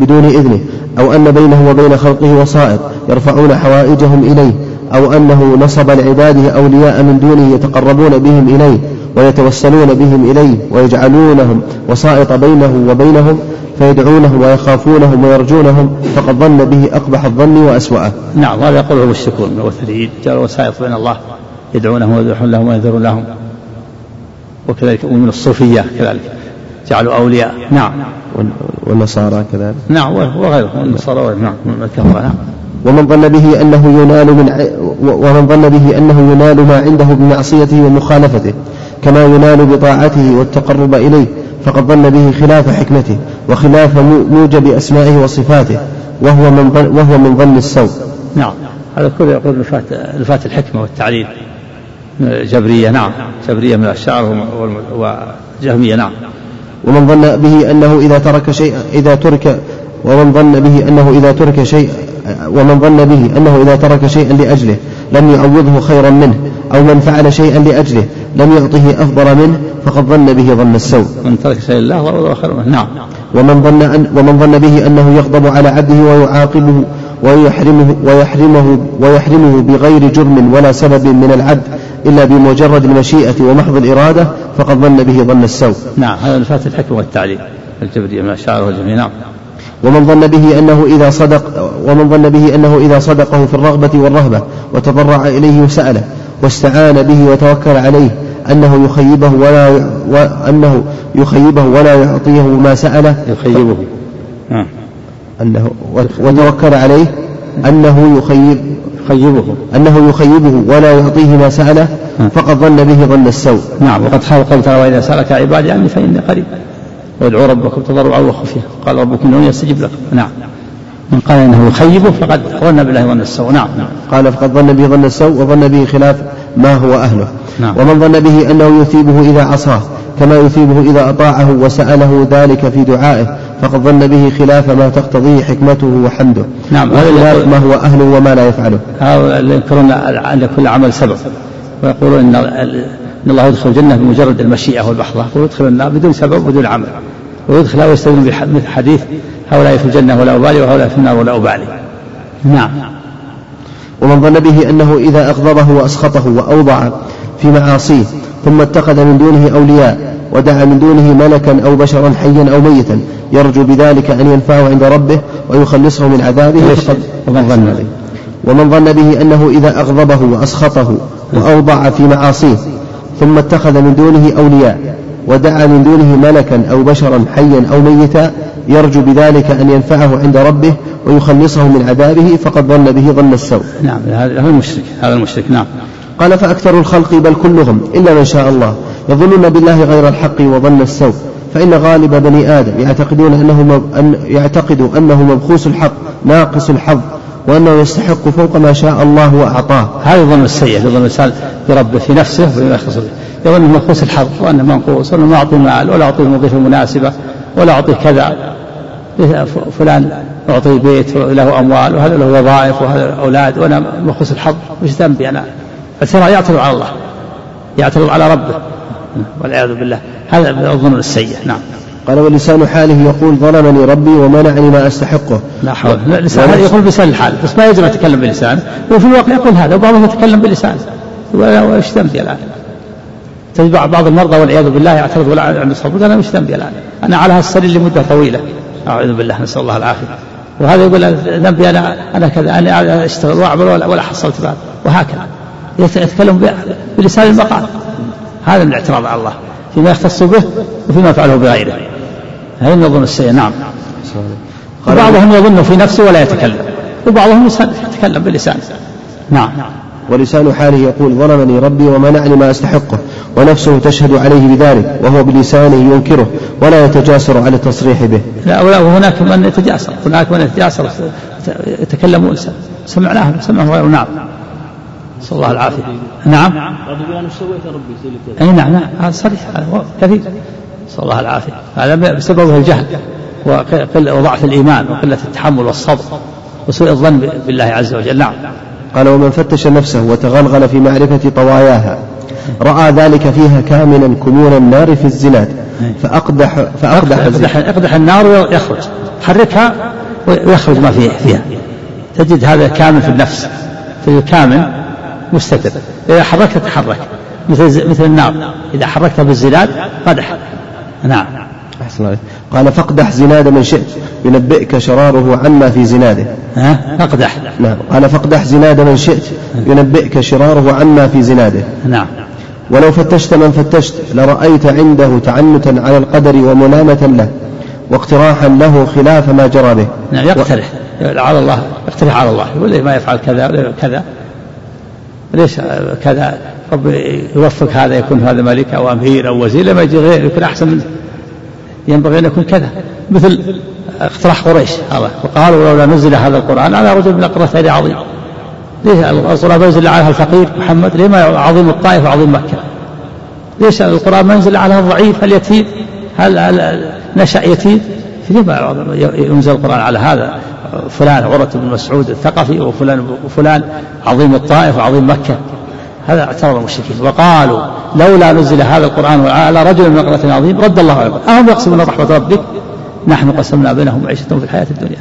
بدون إذنه، أو أن بينه وبين خلقه وسائط يرفعون حوائجهم إليه، أو أنه نصب لعباده أولياء من دونه يتقربون بهم إليه ويتوسلون بهم إليه ويجعلونهم وسائط بينه وبينهم فيدعونهم ويخافونهم ويرجونهم فقد ظن به أقبح الظن وأسوأه. نعم، هذا يقوله المشركون والموثنين، جعلوا وسائط بين الله يدعونهم ويذبحون لهم وينذرون لهم، وكذلك من الصوفية كذلك جعلوا أولياء. نعم، والنصارى كذلك. نعم، وغيرهم النصارى. نعم، والكفار. ومن ظن به أنه ينال ما عنده بمعصيته ومخالفته كما ينال بطاعته والتقرب إليه فقد ظن به خلاف حكمته وخلاف موجب أسمائه وصفاته، وهو من ظن السوء. نعم، هذا كله يقول لفات الحكمة والتعليل من الجبرية. نعم، جبرية من الأشاعرة والجهمية. نعم، ومن ظن به أنه إذا ترك شيئا لأجله لم يعوضه خيرا منه، أو من فعل شيئا لأجله لم يعطه أفضل منه فقد ظن به ظن السوء. من ترك شيئا لا والله خير منه. نعم، ومن ظن به أنه يغضب على عبده ويعاقبه ويحرمه بغير جرم ولا سبب من العبد إلا بمجرد المشيئة ومحض الإرادة فقد ظن به ظن السوء. نعم، هذا الفات الحكم والتعليل الجبرية من الأشاعرة والجهمية. نعم، ومن ظن به أنه إذا صدقه في الرغبة والرهبة وتضرع إليه وسأله واستعان به وتوكل عليه أنه يخيبه ولا يعطيه ما سأله فقد ظن به ظن السوء. نعم، وقد حال قوله تعالى وإذا سألك عبادي عني فإني قريب وادعوا ربكم تضرعا وخفيا قال ربكم لن يستجب لكم. نعم، من قال انه يخيبه فقد ظن بالله ظن السوء. نعم، قال فقد ظن به ظن السوء وظن به خلاف ما هو اهله. نعم، ومن ظن به انه يثيبه اذا عصاه كما يثيبه اذا اطاعه وساله ذلك في دعائه فقد ظن به خلاف ما تقتضيه حكمته وحمده. نعم، وخلاف ما هو اهله وما لا يفعله. هؤلاء ينكرون ان كل عمل سبب، ويقولون ان الله يدخل الجنه بمجرد المشيئه والمحضه، ويدخل النار بدون سبب بدون عمل، ويدخل ويستدل بالحديث هؤلاء في الجنة ولا أبالي وهؤلاء في النار ولا أبالي. نعم، ومن ظن به أنه إذا أغضبه وأسخطه وأوضع في معاصيه ثم اتخذ من دونه أولياء ودعا من دونه ملكا أو بشرا حيا أو ميتا يرجو بذلك أن ينفعه عند ربه ويخلصه من عذابه. ومن ظن به أنه إذا أغضبه وأسخطه وأوضع في معاصيه ثم اتخذ من دونه أولياء ودعا من دونه ملكا أو بشرا حيا أو ميتا يرجو بذلك أن ينفعه عند ربه ويخلصه من عذابه، فقد ظن به ظن السوء. نعم، هذا المشرك. نعم. قال فأكثر الخلق بل كلهم إلا من شاء الله يظنون بالله غير الحق وظن السوء، فإن غالب بني آدم يعتقد أنه مبخوس الحق ناقص الحظ، وأنه يستحق فوق ما شاء الله وأعطاه. هذا ظن السيء، يظن الإنسان بربه في نفسه ويخصص، يظن مبخوس الحظ وأنه منقوص، وأنه ما أعطيه مال ولا أعطيه وظيفة مناسبة ولا أعطيه كذا، فلان أعطيه بيت وله أموال وهذا له وظائف وهذا أولاد وأنا مبخوس الحظ، وش ذنبي أنا؟ فالسراء يعترض على الله، يعترض على ربه والعياذ بالله، هذا الظن السيء. نعم. قال ولسان حاله يقول ظلمني ربي ومنعني ما أستحقه. لا حول. لسان هذا يقول بلسان الحال، بس ما يجب أن يتكلم بلسانه، وفي الواقع يقول هذا، وبعضهم يتكلم بلسانه وإيش ذنبي الآن؟ تجد بعض المرضى والعياذ بالله يعترض ولا عنده صبر، أنا مش ذنبي الآن، أنا على هالسرير لمدة طويلة، أعوذ بالله، نسأل الله العافية. وهذا يقول ذنبي أنا كذا، أنا أشتغل وأعمل ولا حصلت بعد، وهكذا يتكلم بلسان المقال. هذا من الاعتراض على الله فيما يختص به وفيما فعله بغيره، هذا من الظن السيء. نعم. وبعضهم يظن في نفسه ولا يتكلم، وبعضهم يتكلم بلسانه. نعم. ولسان حاله يقول ظلمني ربي ومنعني ما أستحقه، ونفسه تشهد عليه بذلك، وهو بلسانه ينكره ولا يتجاسر على التصريح به. لا، وهناك من يتجاسر، يتكلمون سمعناهم غير. نعم، صلى الله العافية. نعم. نعم، هذا صريح كثير، صلى الله العافية. هذا بسببه الجهل وضعف الإيمان وقلة التحمل والصبر وسوء الظن بالله عز وجل. نعم. قال ومن فتش نفسه وتغلغل في معرفة طواياها رأى ذلك فيها كامنا كمون النار في الزلات، فأقدح النار ويخرج، حركها ويخرج ما فيها. تجد هذا كامن في النفس، تجد كامن مستتر، إذا حركت تحرك مثل النار، إذا حركتها بالزلات قدح. نعم. قال فاقدح زناد من شئت ينبئك شراره عما في زناده. اقدح. نعم. قال فاقدح زناد من شئت ينبئك شراره عما في زناده. نعم. ولو فتشت من فتشت لرأيت عنده تعنتا على القدر وملامة له واقتراحا له خلاف ما جرى به. نعم، يقترح على الله، يقترح على الله، ولا ما يفعل كذا ولا كذا، ليش كذا، رب يوفق هذا يكون هذا ملك أو أمير أو وزير، لما يجي غير يكون أحسن منه، ينبغي أن يكون كذا، مثل اقتراح قريش هذا، وقالوا لولا نزل هذا القرآن على رجل من القرى عظيم، ليه القرآن ينزل على الفقير محمد؟ ليه ما عظيم الطائف وعظيم مكة؟ ليش القرآن ما ينزل على الضعيف اليتيم؟ هل نشأ يتيم؟ ليه ما ينزل القرآن على هذا فلان عروة بن مسعود الثقفي وفلان عظيم الطائف وعظيم مكة؟ هذا اعترض المشركين وقالوا لولا نزل هذا القرآن على رجل من قرية عظيم. رد الله عليهم، أهم يقسمون رحمة ربك؟ نحن قسمنا بينهم عيشتهم في الحياة الدنيا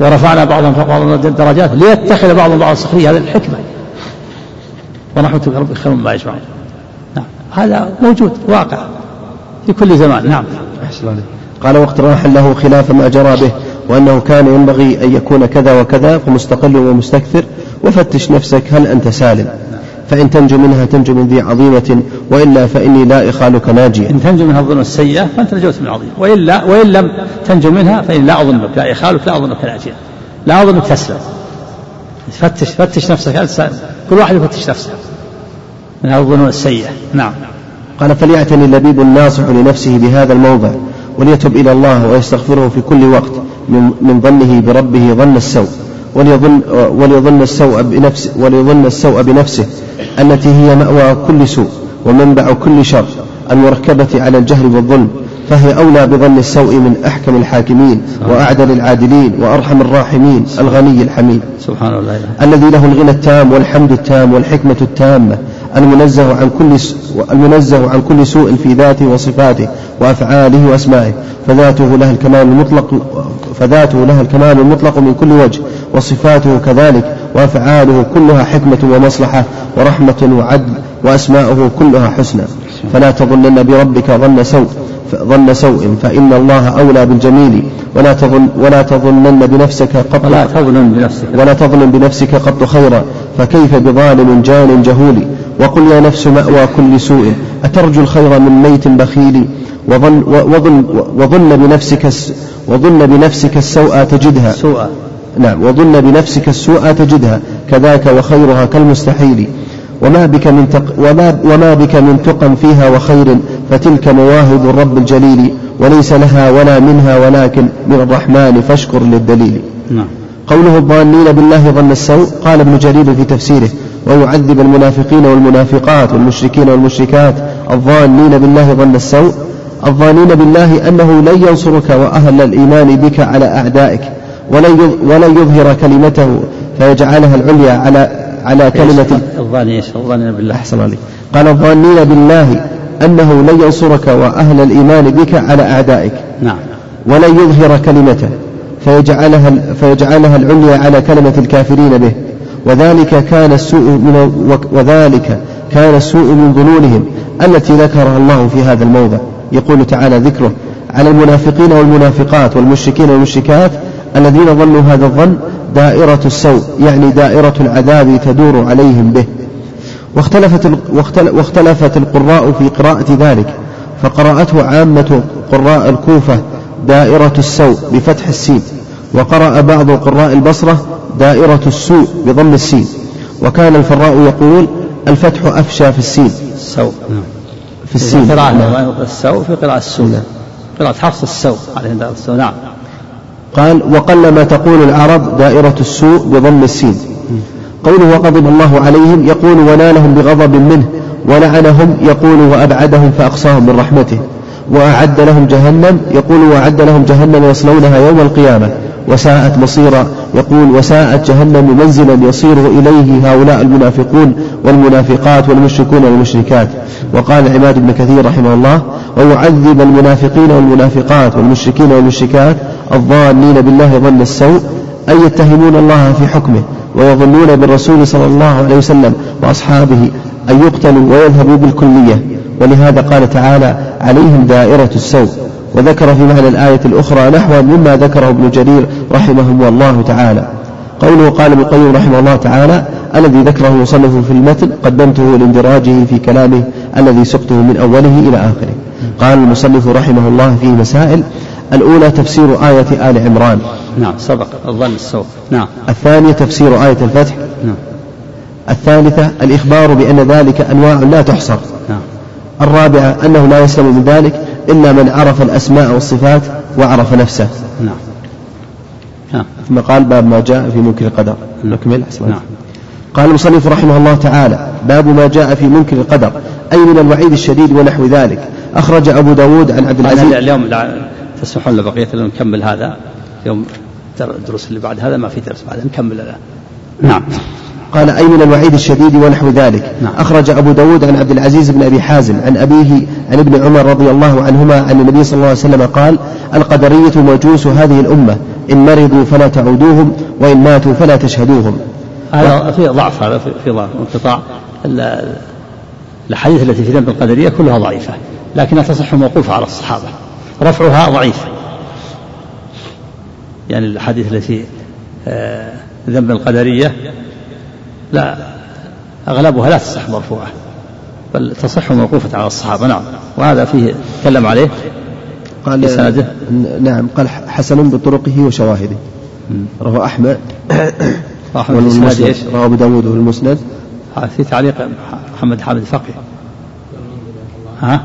ورفعنا بعضهم فوق بعض درجات ليتخذ بعضهم بعض سخرية. هذا الحكمة، ورحمة ربك خير مما يجمعون. نعم، هذا موجود واقع في كل زمان. نعم. قال واقتراحا له خلاف ما جرى به، وأنه كان ينبغي أن يكون كذا وكذا، فمستقل ومستكثر، وفتش نفسك هل أنت سالم، فإن تنجو منها تنجو من ذي عظيمة، وإلا فإني لا إخالك ناجيا. إن تنجو منها الظن السيئة فأنت نجوت من عظيم، وإن لم تنجو منها فإن لا أظنك، لا إخالك، لا أظنك ناجيا، لا أظنك تسلم. فتش نفسك هل سالم، كل واحد يفتش نفسه من الظن السيئة. نعم. قال فليعتني اللبيب الناصح لنفسه بهذا الموضع، وليتب إلى الله ويستغفره في كل وقت من ظنه بربه ظن السوء، وليظن السوء بنفسه التي هي مأوى كل سوء ومنبع كل شر المركبة على الجهل والظلم، فهي أولى بظن السوء من أحكم الحاكمين وأعدل العادلين وأرحم الراحمين الغني الحميد، سبحان الله، الذي له الغنى التام والحمد التام والحكمة التامة، المنزه عن كل سوء في ذاته وصفاته وأفعاله وأسمائه، فذاته لها الكمال المطلق من كل وجه، وصفاته كذلك، وأفعاله كلها حكمة ومصلحة ورحمة وعدل، وأسماؤه كلها حسنى. فلا تظنن بربك ظن سوء فإن الله أولى بالجميل، ولا تظنن بنفسك قط خيرا، فكيف بظالم جان جهولي. وقل يا نفس مأوى كل سوء أترجو الخير من ميت بخيل؟ وظن بنفسك السوء تجدها سوء. نعم، وظن بنفسك السوء تجدها كذاك وخيرها كالمستحيل. وما بك من تقم فيها وخير، فتلك مواهب الرب الجليل، وليس لها ولا منها ولكن من الرحمن فاشكر للدليل. نعم. قوله الظانين بالله ظن السوء، قال ابن جرير في تفسيره: ويعذب المنافقين والمنافقات والمشركين والمشركات الظانين بالله ظن السوء، الظانين بالله أنه لن ينصرك وأهل الإيمان بك على أعدائك، ولن يظهر كلمته فيجعلها العليا على كلمة الظانين بالله. أحسن عليك. قال الظانين بالله أنه لن ينصرك وأهل الإيمان بك على أعدائك. نعم. ولن يظهر كلمته فيجعلها العليا على كلمة الكافرين به، وذلك كان السوء من ظنونهم التي ذكرها الله في هذا الموضع. يقول تعالى ذكره على المنافقين والمنافقات والمشركين والمشركات الذين ظنوا هذا الظن دائرة السوء، يعني دائرة العذاب تدور عليهم به. واختلفت القراء في قراءة ذلك، فقرأته عامة قراء الكوفة دائرة السوء بفتح السين، وقرأ بعض قراء البصرة دائرة السوء بضم السين، وكان الفراء يقول الفتح أفشى في السين السوء. في السين قراءة السوء في قراءة السوء، قراءة حفص السوء عليه دائرة السوء. نعم. قال وقلما تقول العرب دائرة السوء بضم السين. قوله وغضب الله عليهم يقول ونالهم بغضب منه، ولعنهم يقول وأبعدهم فأقصاهم من رحمته، وأعد لهم جهنم يقول وأعد لهم جهنم يصلونها يوم القيامة وساءت مصيرا، يقول وساءت جهنم منزلا يصير إليه هؤلاء المنافقون والمنافقات والمشركون والمشركات. وقال عماد بن كثير رحمه الله: ويعذب المنافقين والمنافقات والمشركين والمشركات الظانين بالله ظن السوء، أي يتهمون الله في حكمه ويظنون بالرسول صلى الله عليه وسلم وأصحابه أن يقتلوا ويذهبوا بالكلية، ولهذا قال تعالى عليهم دائرة السوء. وذكر في معنى الآية الأخرى نحو مما ذكره ابن جرير رحمه الله تعالى. قوله قال ابن القيم رحمه الله تعالى الذي ذكره المصنف في المتن قدمته لاندراجه في كلامه الذي سقته من أوله إلى آخره. قال المصنف رحمه الله فيه مسائل: الأولى تفسير آية آل عمران. نعم، سبق الظن السوء. نعم. الثانية تفسير آية الفتح. نعم. الثالثة الإخبار بأن ذلك أنواع لا تحصر. نعم. الرابعة أنه لا يسلم من ذلك إلا من عرف الأسماء والصفات وعرف نفسه. نعم. ثم قال باب ما جاء في منكر القدر. نكمل. نعم. قال المصنف رحمه الله تعالى: باب ما جاء في منكر القدر، أي من الوعيد الشديد ونحو ذلك. أخرج أبو داود عن عبد العزيز. اليوم تسمحون لبقية لأن نكمل هذا يوم الدروس اللي بعد هذا ما في درس بعد نكمل الآن. نعم. قال أي من الوعيد الشديد ونحو ذلك. نعم. أخرج أبو داود عن عبد العزيز بن أبي حازم عن أبيه عن ابن عمر رضي الله عنهما عن النبي صلى الله عليه وسلم قال: القدرية مجوس هذه الأمة، إن مرضوا فلا تعودوهم، وإن ماتوا فلا تشهدوهم. هذا في ضعف، هذا في ضعف انقطاع. الحديث التي في ذنب القدرية كلها ضعيفة، لكنها تصح موقوفة على الصحابة، رفعها ضعيف. يعني الحديث التي ذنب القدرية لا أغلبها لا تصح مرفوعة، بل تصح موقوفة على الصحابة. نعم. وهذا فيه تكلم عليه قال سنده. نعم. قال حسن بطرقه وشواهده. رواه أحمد والمسند، رواه أبو داود والمسند. في تعليق محمد حامد فقي. ها؟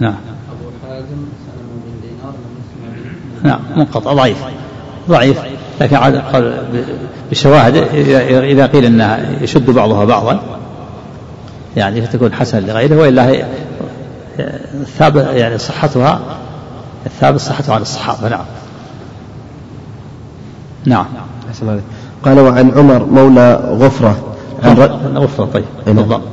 نعم. أبو حازم سلم بن دينار لم يسمع. نعم، منقطع ضعيف، لكن عاد قال بشواهد إذا قيل أنها يشد بعضها بعضا يعني فتكون حسن لغيره، وإلا هي الثابت يعني صحتها، الثابت صحتها عن الصحابة. نعم. نعم. قال وعن عمر مولى غفرة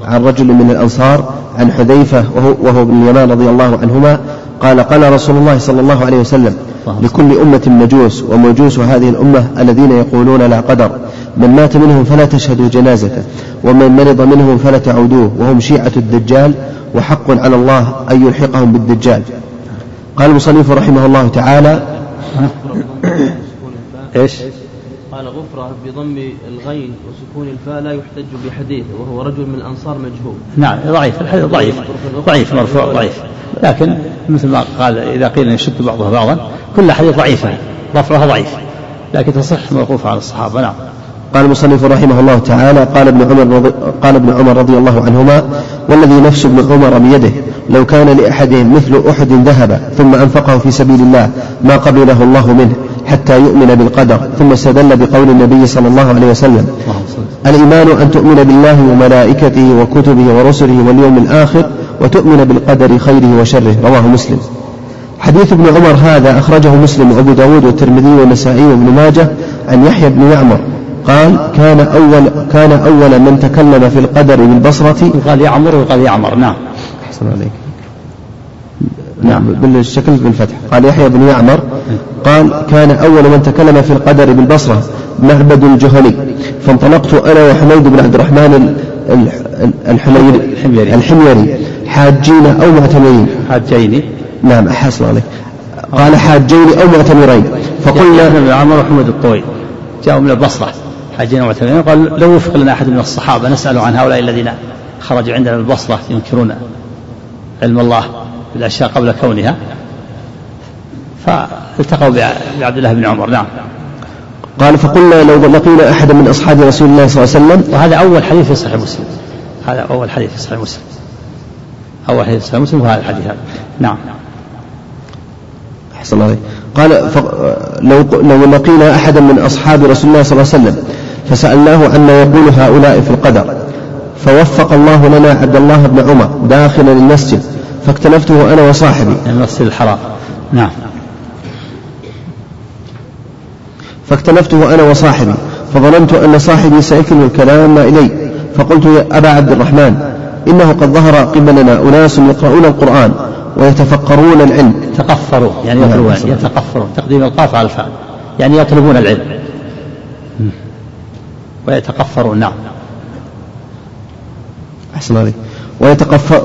عن رجل من الأنصار عن حذيفة وهو ابن اليمان رضي الله عنهما قال: قال رسول الله صلى الله عليه وسلم: لكل أمة مجوس، ومجوس هذه الأمة الذين يقولون لا قدر، من مات منهم فلا تشهدوا جنازته، ومن مرض منهم فلا تعودوه، وهم شيعة الدجال، وحق على الله أن يلحقهم بالدجال. قال المصنف رحمه الله تعالى: إيش؟ قال على غفرة بضم الغين وسكون الفاء لا يحتج بحديث وهو رجل من الأنصار مجهول. نعم ضعيف الحديث، ضعيف مرفوع ضعيف، لكن مثل ما قال إذا قيل يشد بعضها بعضا كل حديث ضعيفة غفرها ضعيف لكن تصح موقوفة على الصحابة. نعم. قال المصنف رحمه الله تعالى: قال ابن عمر رضي الله عنهما: والذي نفس ابن عمر بيده لو كان لأحدهم مثل أحد ذهبا ثم أنفقه في سبيل الله ما قبله الله منه حتى يؤمن بالقدر. ثم استدل بقول النبي صلى الله عليه وسلم: الإيمان أن تؤمن بالله وملائكته وكتبه ورسله واليوم الآخر وتؤمن بالقدر خيره وشره. رواه مسلم. حديث ابن عمر هذا أخرجه مسلم وأبو داود والترمذي والنسائي وابن ماجه عن يحيى بن يعمر قال: كان أول من تكلم في القدر بالبصرة. قال يعمر. نعم. أحسن عليك. نعم بالشكل بالفتح. قال يحيى بن يعمر قال: كان أول من تكلم في القدر بالبصرة مهبد الجهلي، فانطلقت أنا وحميد بن عبد الرحمن الحميري حاجين أو معتمرين. حاجين. نعم أحسن عليك. قال حاجين أو معتمرين. فقلنا يحيى بن عمر وحميد الطويل جاءوا من البصرة حاجين ومعتمرين، قال: لو وفق لنا أحد من الصحابة نسأل عن هؤلاء الذين خرجوا عندنا من البصرة ينكرون علم الله بالأشياء قبل كونها. فالتقوا بعبد الله بن عمر. نعم. قال: فقلنا لو لقينا أحد من أصحاب رسول الله صلى الله عليه وسلم. وهذا أول حديث في صحيح مسلم. وهذا الحديث هذا. نعم. أحسن الله. قال: لو لقينا أحدا من أصحاب رسول الله صلى الله عليه وسلم فسألناه عما يقول هؤلاء في القدر، فوفق الله لنا عبد الله بن عمر داخل المسجد فاكتنفته أنا وصاحبي. المسجد الحرام. نعم. فاكتنفته أنا وصاحبي فظننت أن صاحبي سيكل الكلام إلي، فقلت: يا أبا عبد الرحمن، إنه قد ظهر قبلنا أناس يقرؤون القرآن ويتفقرون العلم. تقفروا يعني يطلبون، يتقفرون تقديم القاف على الفاء، يعني يطلبون العلم ويتقفرون. نعم. أحسن عليك.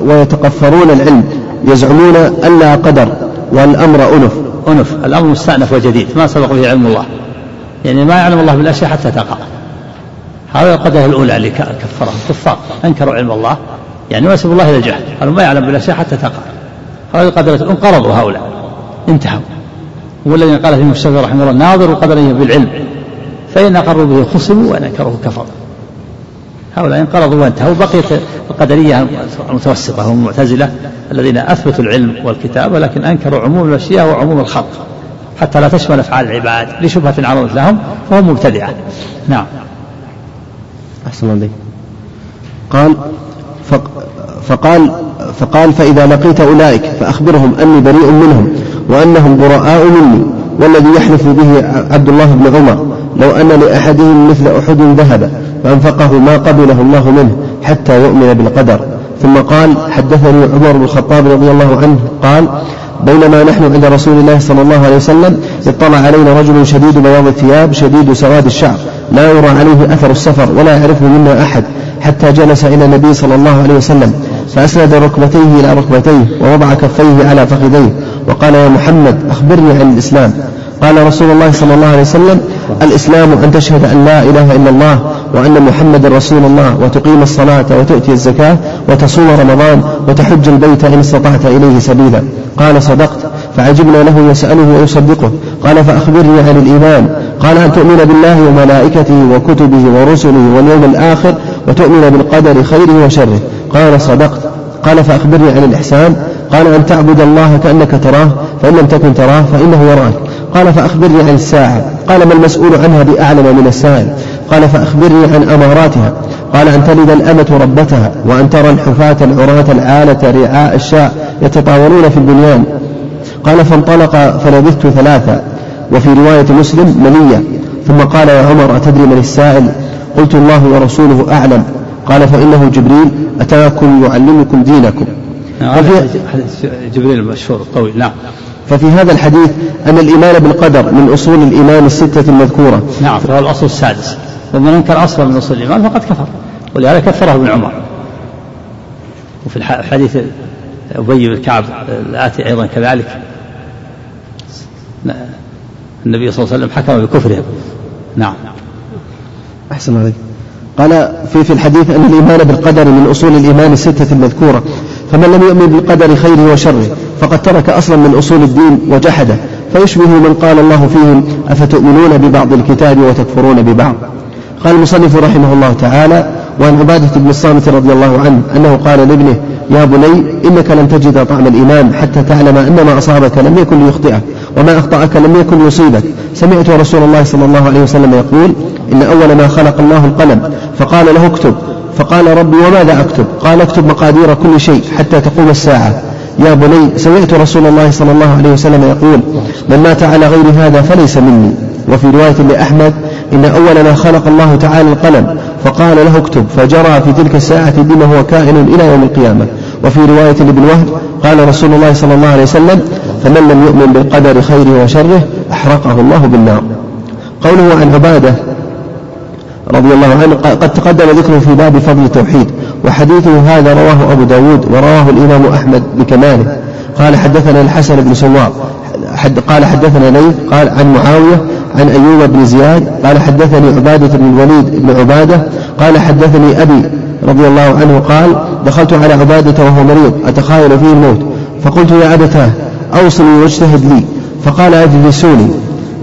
ويتقفرون العلم يزعمون ألا قدر والأمر أنف. الأمر مستأنف وجديد ما سبق به علم الله، يعني ما يعلم الله بالأشياء حتى تقع. هذا القدر الأولى اللي كفرهم كفار أنكروا علم الله، يعني واسب الله إلى الجهل، قالوا ما يعلم بالأشياء حتى تقع. هذا القدر انقرضوا هؤلاء انتهوا. والذين قال فيهم الشافعي رحمه الله: ناظروا قدره بالعلم فإن أقروا به خصموا وإن أنكروه كفروا. هؤلاء انقرضوا وانتهوا. بقيت القدرية المتوسطة هم المعتزلة الذين أثبتوا العلم والكتاب ولكن أنكروا عموم الأشياء وعموم الخلق حتى لا تشمل أفعال العباد لشبهة عرضت لهم فهم مبتدعة. نعم. أحسن الله. قال فقال: فإذا لقيت أولئك فأخبرهم أني بريء منهم وأنهم براء مني. والذي يحلف به عبد الله بن عمر: لو أن لأحدهم مثل أحد ذهب فأنفقه ما قبله الله منه حتى يؤمن بالقدر. ثم قال: حدثني عمر بن الخطاب رضي الله عنه قال: بينما نحن عند رسول الله صلى الله عليه وسلم اطلع علينا رجل شديد بياض الثياب شديد سواد الشعر لا يرى عليه أثر السفر ولا يعرفه منا أحد، حتى جلس إلى النبي صلى الله عليه وسلم فأسند ركبتيه إلى ركبتيه ووضع كفيه على فخذيه وقال: يا محمد، أخبرني عن الإسلام. قال رسول الله صلى الله عليه وسلم: الإسلام أن تشهد أن لا إله إلا الله وأن محمد رسول الله وتقيم الصلاة وتؤتي الزكاة وتصوم رمضان وتحج البيت إن استطعت إليه سبيلا. قال: صدقت. فعجبنا له يسأله ويصدقه. قال: فأخبرني عن الإيمان. قال: أن تؤمن بالله وملائكته وكتبه ورسله واليوم الآخر وتؤمن بالقدر خيره وشره. قال: صدقت. قال: فأخبرني عن الإحسان. قال: أن تعبد الله كأنك تراه فإن لم تكن تراه فإنه يراك. قال: فأخبرني عن الساعة. قال: ما المسؤول عنها بأعلم من السائل. قال: فأخبرني عن أماراتها. قال: أن تلد الأمة ربتها وأن ترى الحفاة العراة العالة رعاء الشاء يتطاولون في البنيان. قال: فانطلق فلبثت ثلاثة، وفي رواية مسلم منية. ثم قال: يا عمر، أتدري من السائل؟ قلت: الله ورسوله أعلم. قال: فإنه جبريل أتاكم يعلمكم دينكم. جبريل المشهور الطويل. نعم. ففي هذا الحديث أن الإيمان بالقدر من أصول الإيمان الستة المذكورة. نعم. فهو الأصل السادس، ومن أنكر أصلا من أصول الإيمان فقد كفر، ولهذا كفره ابن عمر. وفي الحديث أبي بن كعب الآتي أيضا كذلك النبي صلى الله عليه وسلم حكم بكفره. نعم. أحسن عليك. قال في الحديث أن الإيمان بالقدر من أصول الإيمان الستة المذكورة، فمن لم يؤمن بالقدر خيره وشره فقد ترك أصلا من أصول الدين وجحده، فيشبه من قال الله فيهم أفتؤمنون ببعض الكتاب وتكفرون ببعض. قال المصنف رحمه الله تعالى: وعن عبادة بن الصامت رضي الله عنه أنه قال لابنه: يا بني إنك لن تجد طعم الإيمان حتى تعلم أن ما أصابك لم يكن ليخطئك وما أخطأك لم يكن يصيبك. سمعت رسول الله صلى الله عليه وسلم يقول: إن أول ما خلق الله القلم، فقال له اكتب، فقال ربي وماذا أكتب؟ قال اكتب مقادير كل شيء حتى تقوم الساعة. يا بني سمعت رسول الله صلى الله عليه وسلم يقول: من مات على غير هذا فليس مني. وفي رواية لأحمد: إن أول ما خلق الله تعالى القلم، فقال له اكتب، فجرى في تلك الساعة بما هو كائن إلى يوم القيامة. وفي رواية لابن وهب: قال رسول الله صلى الله عليه وسلم: فمن لم يؤمن بالقدر خيره وشره أحرقه الله بالنار. قوله عن عبادة رضي الله عنه قد تقدم ذكره في باب فضل التوحيد، وحديثه هذا رواه أبو داود ورواه الإمام أحمد بكماله. قال: حدثنا الحسن بن سوار قال: حدثنا ليث قال: عن معاوية عن أيوب بن زياد قال: حدثني عبادة بن الوليد بن عبادة قال: حدثني أبي رضي الله عنه قال: دخلت على عبادة وهو مريض أتخايل فيه الموت، فقلت: يا أبتاه أوصني واجتهد لي، فقال: أجلسوني.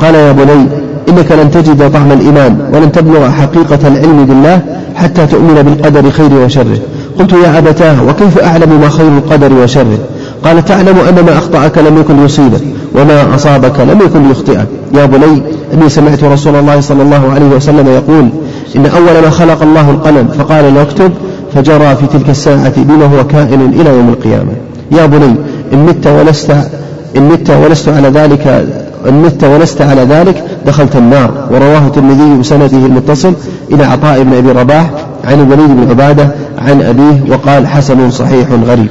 قال: يا بني إنك لن تجد طعم الإيمان ولن تبلغ حقيقة العلم بالله حتى تؤمن بالقدر خيره وشره. قلت: يا أبتاه وكيف أعلم ما خير القدر وشره؟ قال: تعلم أن ما أخطأك لم يكن يصيبك وما أصابك لم يكن يخطئك. يا بني إني سمعت رسول الله صلى الله عليه وسلم يقول: إن أول ما خلق الله القلم، فقال له اكتب، فجرى في تلك الساعة بما هو كائن إلى يوم القيامة. يا بني إن مت ولست على ذلك دخلت النار. ورواه الترمذي بسنده المتصل إلى عطاء بن أبي رباح عن الوليد بن عبادة عن أبيه، وقال: حسن صحيح غريب.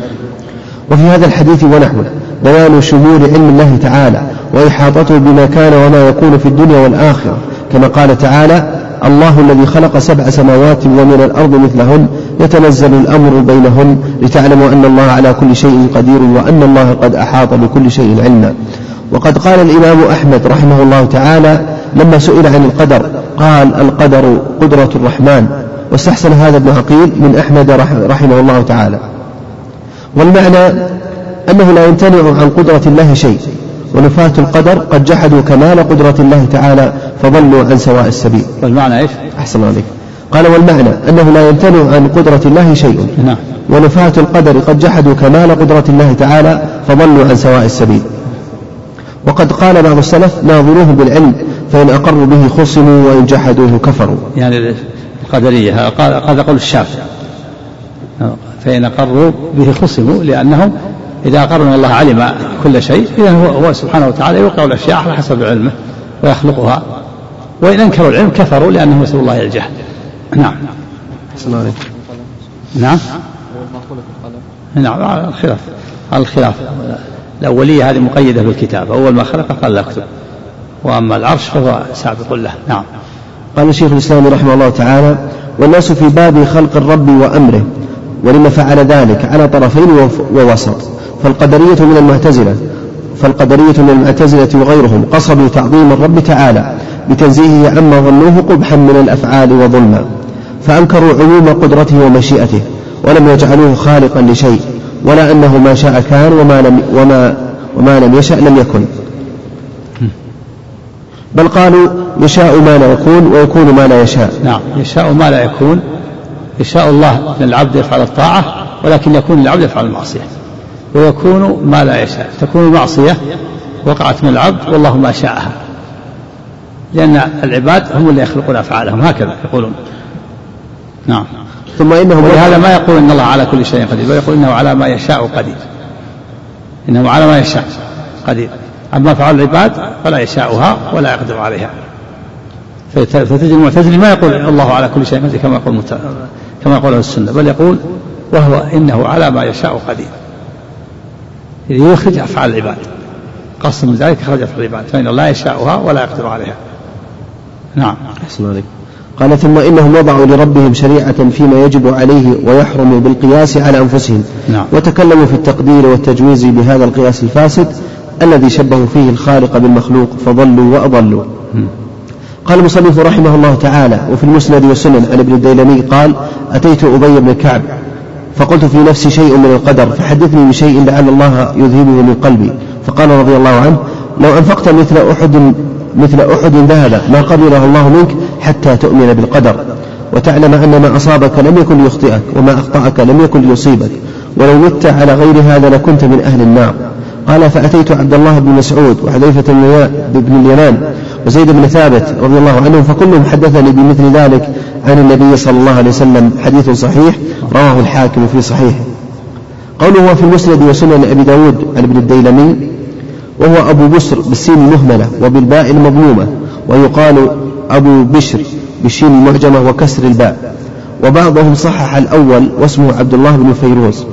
وفي هذا الحديث ونحوه بيان شمول علم الله تعالى وإحاطته بما كان وما يكون في الدنيا والآخرة، كما قال تعالى: الله الذي خلق 7 سماوات ومن الأرض مثلهن يتنزل الأمر بينهن لتعلموا أن الله على كل شيء قدير وأن الله قد أحاط بكل شيء علما. وقد قال الإمام أحمد رحمه الله تعالى لما سئل عن القدر قال: القدر قدرة الرحمن. واستحسن هذا ابن عقيل من أحمد رحمه الله تعالى. والمعنى أنه لا يمتنع عن قدرة الله شيء، ونفاة القدر قد جحدوا كمال قدرة الله تعالى فضلوا عن سواء السبيل. والمعنى إيش؟ أحسن عليك. قال: والمعنى أنه لا يمتنع عن قدرة الله شيء، ونفاة القدر قد جحدوا كمال قدرة الله تعالى فضلوا عن سواء السبيل. وقد قال بعض السلف: ناظروه بالعلم، فإن أقروا به خصموا وإن جحدوه كفروا. يعني القدرية هذا قول الشافعي: فإن أقروا به خصموا، لأنهم إذا أقرنا الله علم كل شيء، إذا هو سبحانه وتعالى يوقع الأشياء على حسب علمه ويخلقها، وإن أنكروا العلم كفروا لأنه نسأل الله الجهل. نعم. نعم. نعم. على الخلاف. الأولية هذه مقيدة بالكتاب، أول ما خلق قال له اكتب، وأما العرش فهو سابق له. نعم. قال الشيخ الإسلام رحمه الله تعالى: والناس في باب خلق الرب وأمره، ولما فعل ذلك على طرفين ووسط. فالقدرية من المعتزلة وغيرهم قصدوا تعظيم الرب تعالى بتنزيهه عما ظنوه قبحا من الأفعال وظلما، فأنكروا عموم قدرته ومشيئته، ولم يجعلوه خالقا لشيء، ولا أنه ما شاء كان وما لم يشأ لم يكن، بل قالوا: يشاء ما لا يكون ويكون ما لا يشاء. نعم. يشاء ما لا يكون، يشاء الله أن العبد يفعل الطاعة ولكن يكون العبد يفعل المعصية، ويكون ما لا يشاء، تكون المعصية وقعت من العبد والله ما شاءها، لأن العباد هم اللي يخلقون أفعالهم، هكذا يقولون. نعم. ثم إنهم ولهذا ما يقول إن الله على كل شيء قدير، ويقول إنه على ما يشاء قدير، إنه على ما يشاء قدير، أما فعل العباد فلا يشاءها ولا يقدر عليها. فتجد المعتزلة ما يقول الله على كل شيء قدير كما يقول السنة، بل يقول: وهو إنه على ما يشاء قدير، يخرج أفعال العباد، قصد من ذلك خرج أفعال العباد، فإنه لا يشاءها ولا يقدر عليها. نعم. أحسن عليك. قال: ثم إنهم وضعوا لربهم شريعة فيما يجب عليه ويحرم بالقياس على أنفسهم. نعم. وتكلموا في التقدير والتجويز بهذا القياس الفاسد الذي شبهوا فيه الخالق بالمخلوق فضلوا وأضلوا. قال المصنف رحمه الله تعالى: وفي المسند والسنن عن ابن الديلمي قال: أتيت أبي بن كعب فقلت في نفسي شيء من القدر، فحدثني بشيء لعل الله يذهبه من قلبي، فقال رضي الله عنه: لو أنفقت مثل أحد ذهبا ما قبله الله منك حتى تؤمن بالقدر، وتعلم أن ما أصابك لم يكن يخطئك، وما أخطأك لم يكن يصيبك، ولو مت على غير هذا لكنت من أهل النار. قال: فأتيت عبد الله بن مسعود وحذيفة بن اليمان وزيد بن ثابت رضي الله عنهم، فكلهم حدثني بمثل ذلك عن النبي صلى الله عليه وسلم، حديث صحيح رواه الحاكم في صحيحه. قوله: في المسند وسنن أبي داود عن ابن الديلمي، وهو أبو بسر بالسين المهملة وبالباء المضمومة، ويقال أبو بشر بالشين المعجمة وكسر الباء، وبعضهم صحح الأول واسمه عبد الله بن فيروز.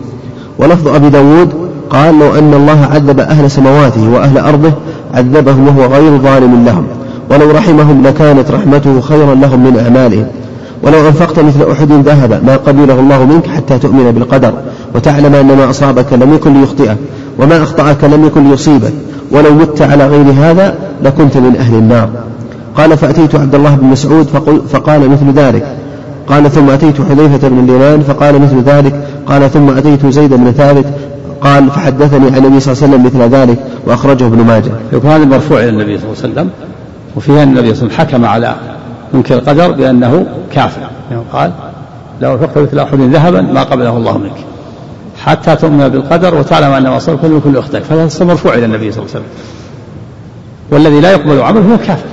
ولفظ أبي داود قال: لو أن الله عذب أهل سمواته وأهل أرضه عذبهم وهو غير ظالم لهم، ولو رحمهم لكانت رحمته خيرا لهم من أعمالهم، ولو أنفقت مثل أحد ذهب ما قبله الله منك حتى تؤمن بالقدر، وتعلم أن ما أصابك لم يكن يخطئك، وما أخطأك لم يكن يصيبك، ولو مت على غير هذا لكنت من أهل النار. قال: فأتيت عبد الله بن مسعود فقال مثل ذلك. قال: ثم أتيت حذيفة بن اليمان فقال مثل ذلك. قال: ثم أتيت زيد بن ثابت قال: فحدثني عن النبي صلى الله عليه وسلم مثل ذلك، وأخرجه ابن ماجه. هذا مرفوع إلى النبي صلى الله عليه وسلم، وفيه أن النبي صلى الله عليه وسلم حكم على منكر القدر بأنه كافر، يعني قال: لو أنفقت مثل أحد ذهبا ما قبله الله منك حتى تؤمن بالقدر وتعلم أن ما أصابك لم يكن يخطئك، فهذا مرفوع إلى النبي صلى الله عليه وسلم. والذي لا يقبل عمله هو كافر،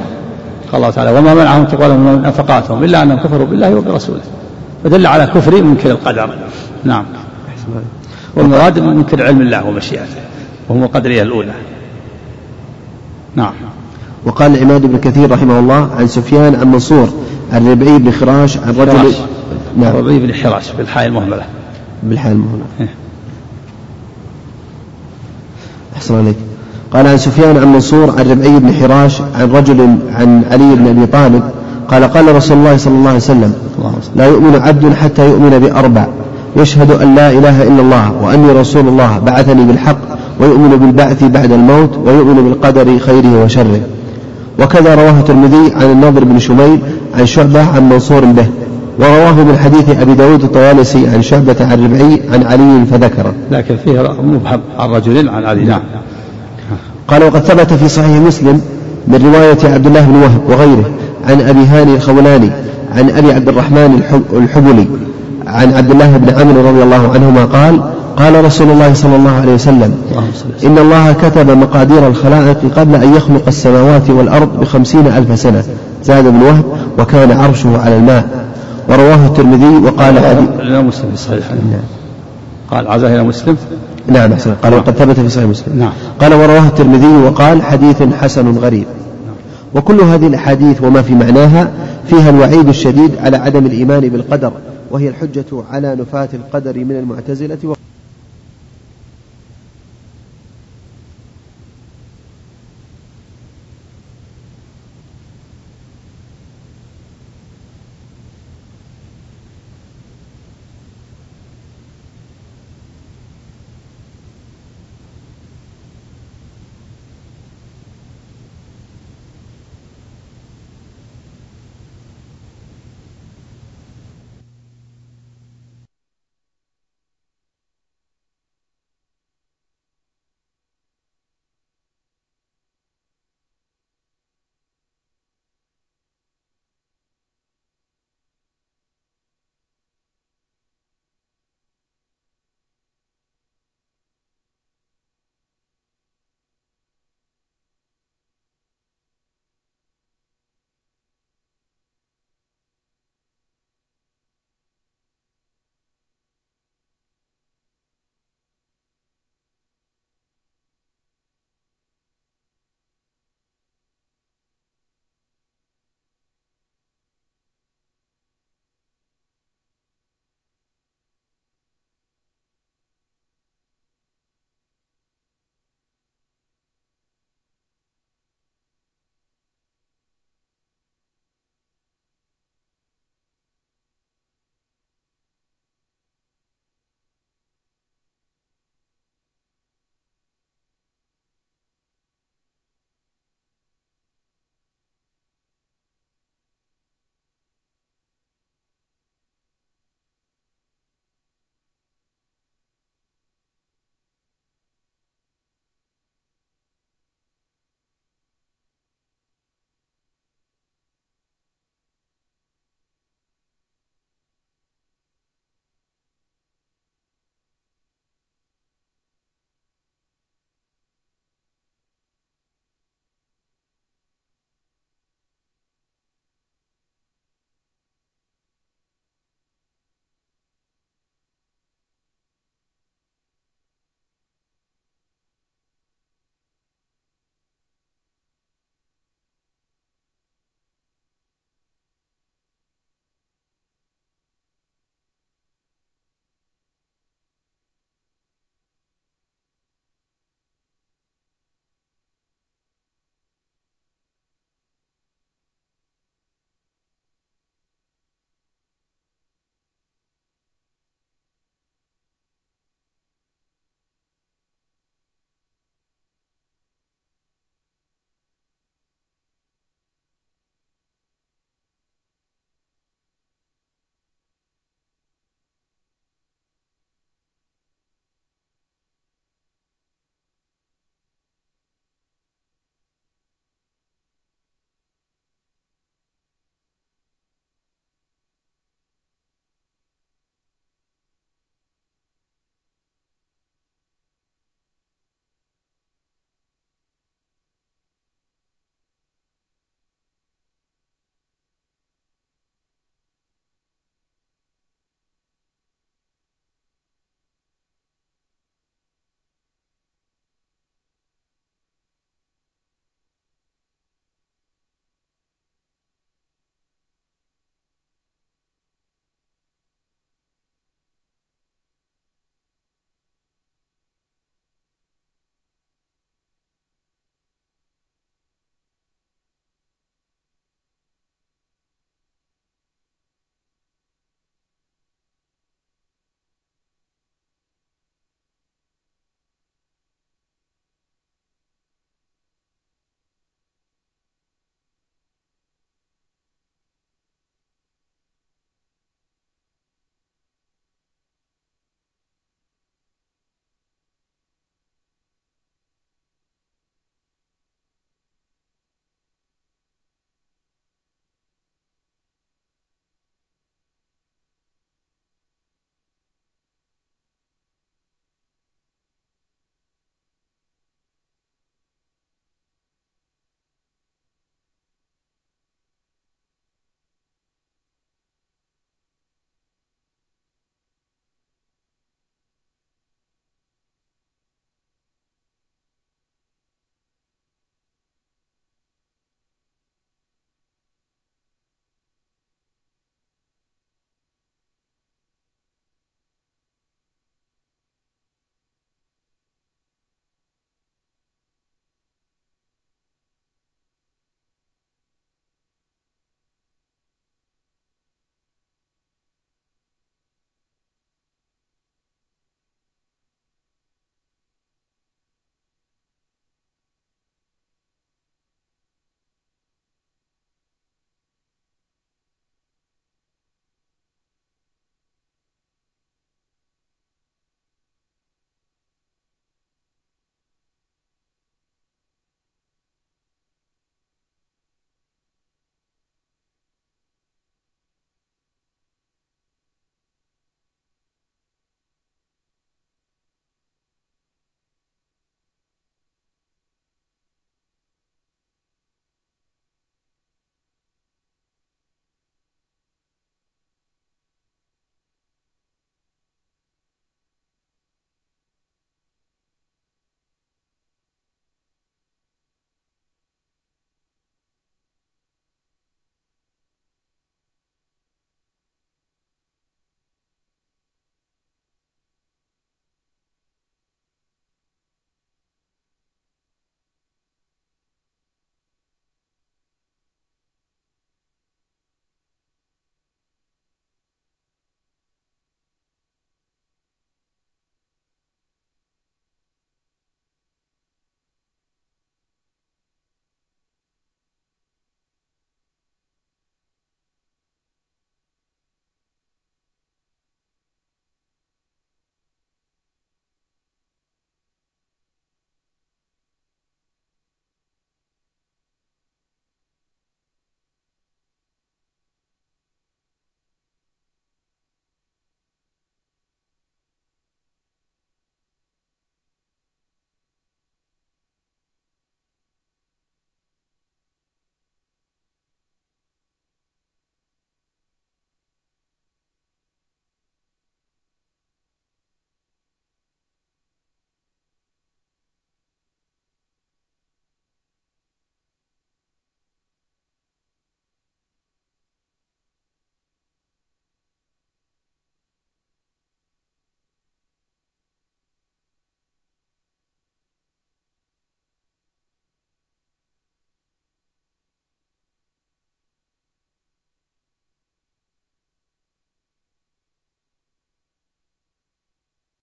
قال الله تعالى: وما منعهم تقبلهم من أنفقاتهم إلا أنهم كفروا بالله وبرسوله، فدل على كفر منكر القدر. نعم. والمراد منكر علم الله ومشيئته، وهم القدرية الأولى. نعم. وقال عماد بن كثير رحمه الله عن سفيان عن منصور عن ربعي بن خراش عن رجل، نعم، ربعي بن حراش بالحاء المهملة. أحسن عليك. قال: عن سفيان عن منصور عن ربعي بن حراش عن رجل عن علي بن أبي طالب قال: قال رسول الله صلى الله عليه وسلم: لا يؤمن عبد حتى يؤمن بأربع: يشهد أن لا إله إلا الله، وأني رسول الله بعثني بالحق، ويؤمن بالبعث بعد الموت، ويؤمن بالقدر خيره وشره. وكذا رواه الترمذي عن النضر بن شميل عن شعبة عن منصور به، ورواه من حديث أبي داود الطوالسي عن شعبة عن ربعي عن علي فذكره، لكن فيه مبهم عن رجل عن علي. نعم. قال: وقد ثبت في صحيح مسلم من رواية عبد الله بن وهب وغيره عن أبي هاني الخولاني عن أبي عبد الرحمن الحبلي عن عبد الله بن عمرو رضي الله عنهما قال: قال رسول الله صلى الله عليه وسلم: إن الله كتب مقادير الخلائق قبل أن يخلق السماوات والأرض ب50,000 سنة. زاد بن وهب: وكان عرشه على الماء. ورواه الترمذي. وقال مسلم صحيح. قال عزاه إلى مسلم. نعم. قال: وقد ثبت في صحيح مسلم. نعم. قال: ورواه الترمذي وقال: حديث حسن غريب. وكل هذه الأحاديث وما في معناها فيها الوعيد الشديد على عدم الإيمان بالقدر، وهي الحجة على نفاة القدر من المعتزلة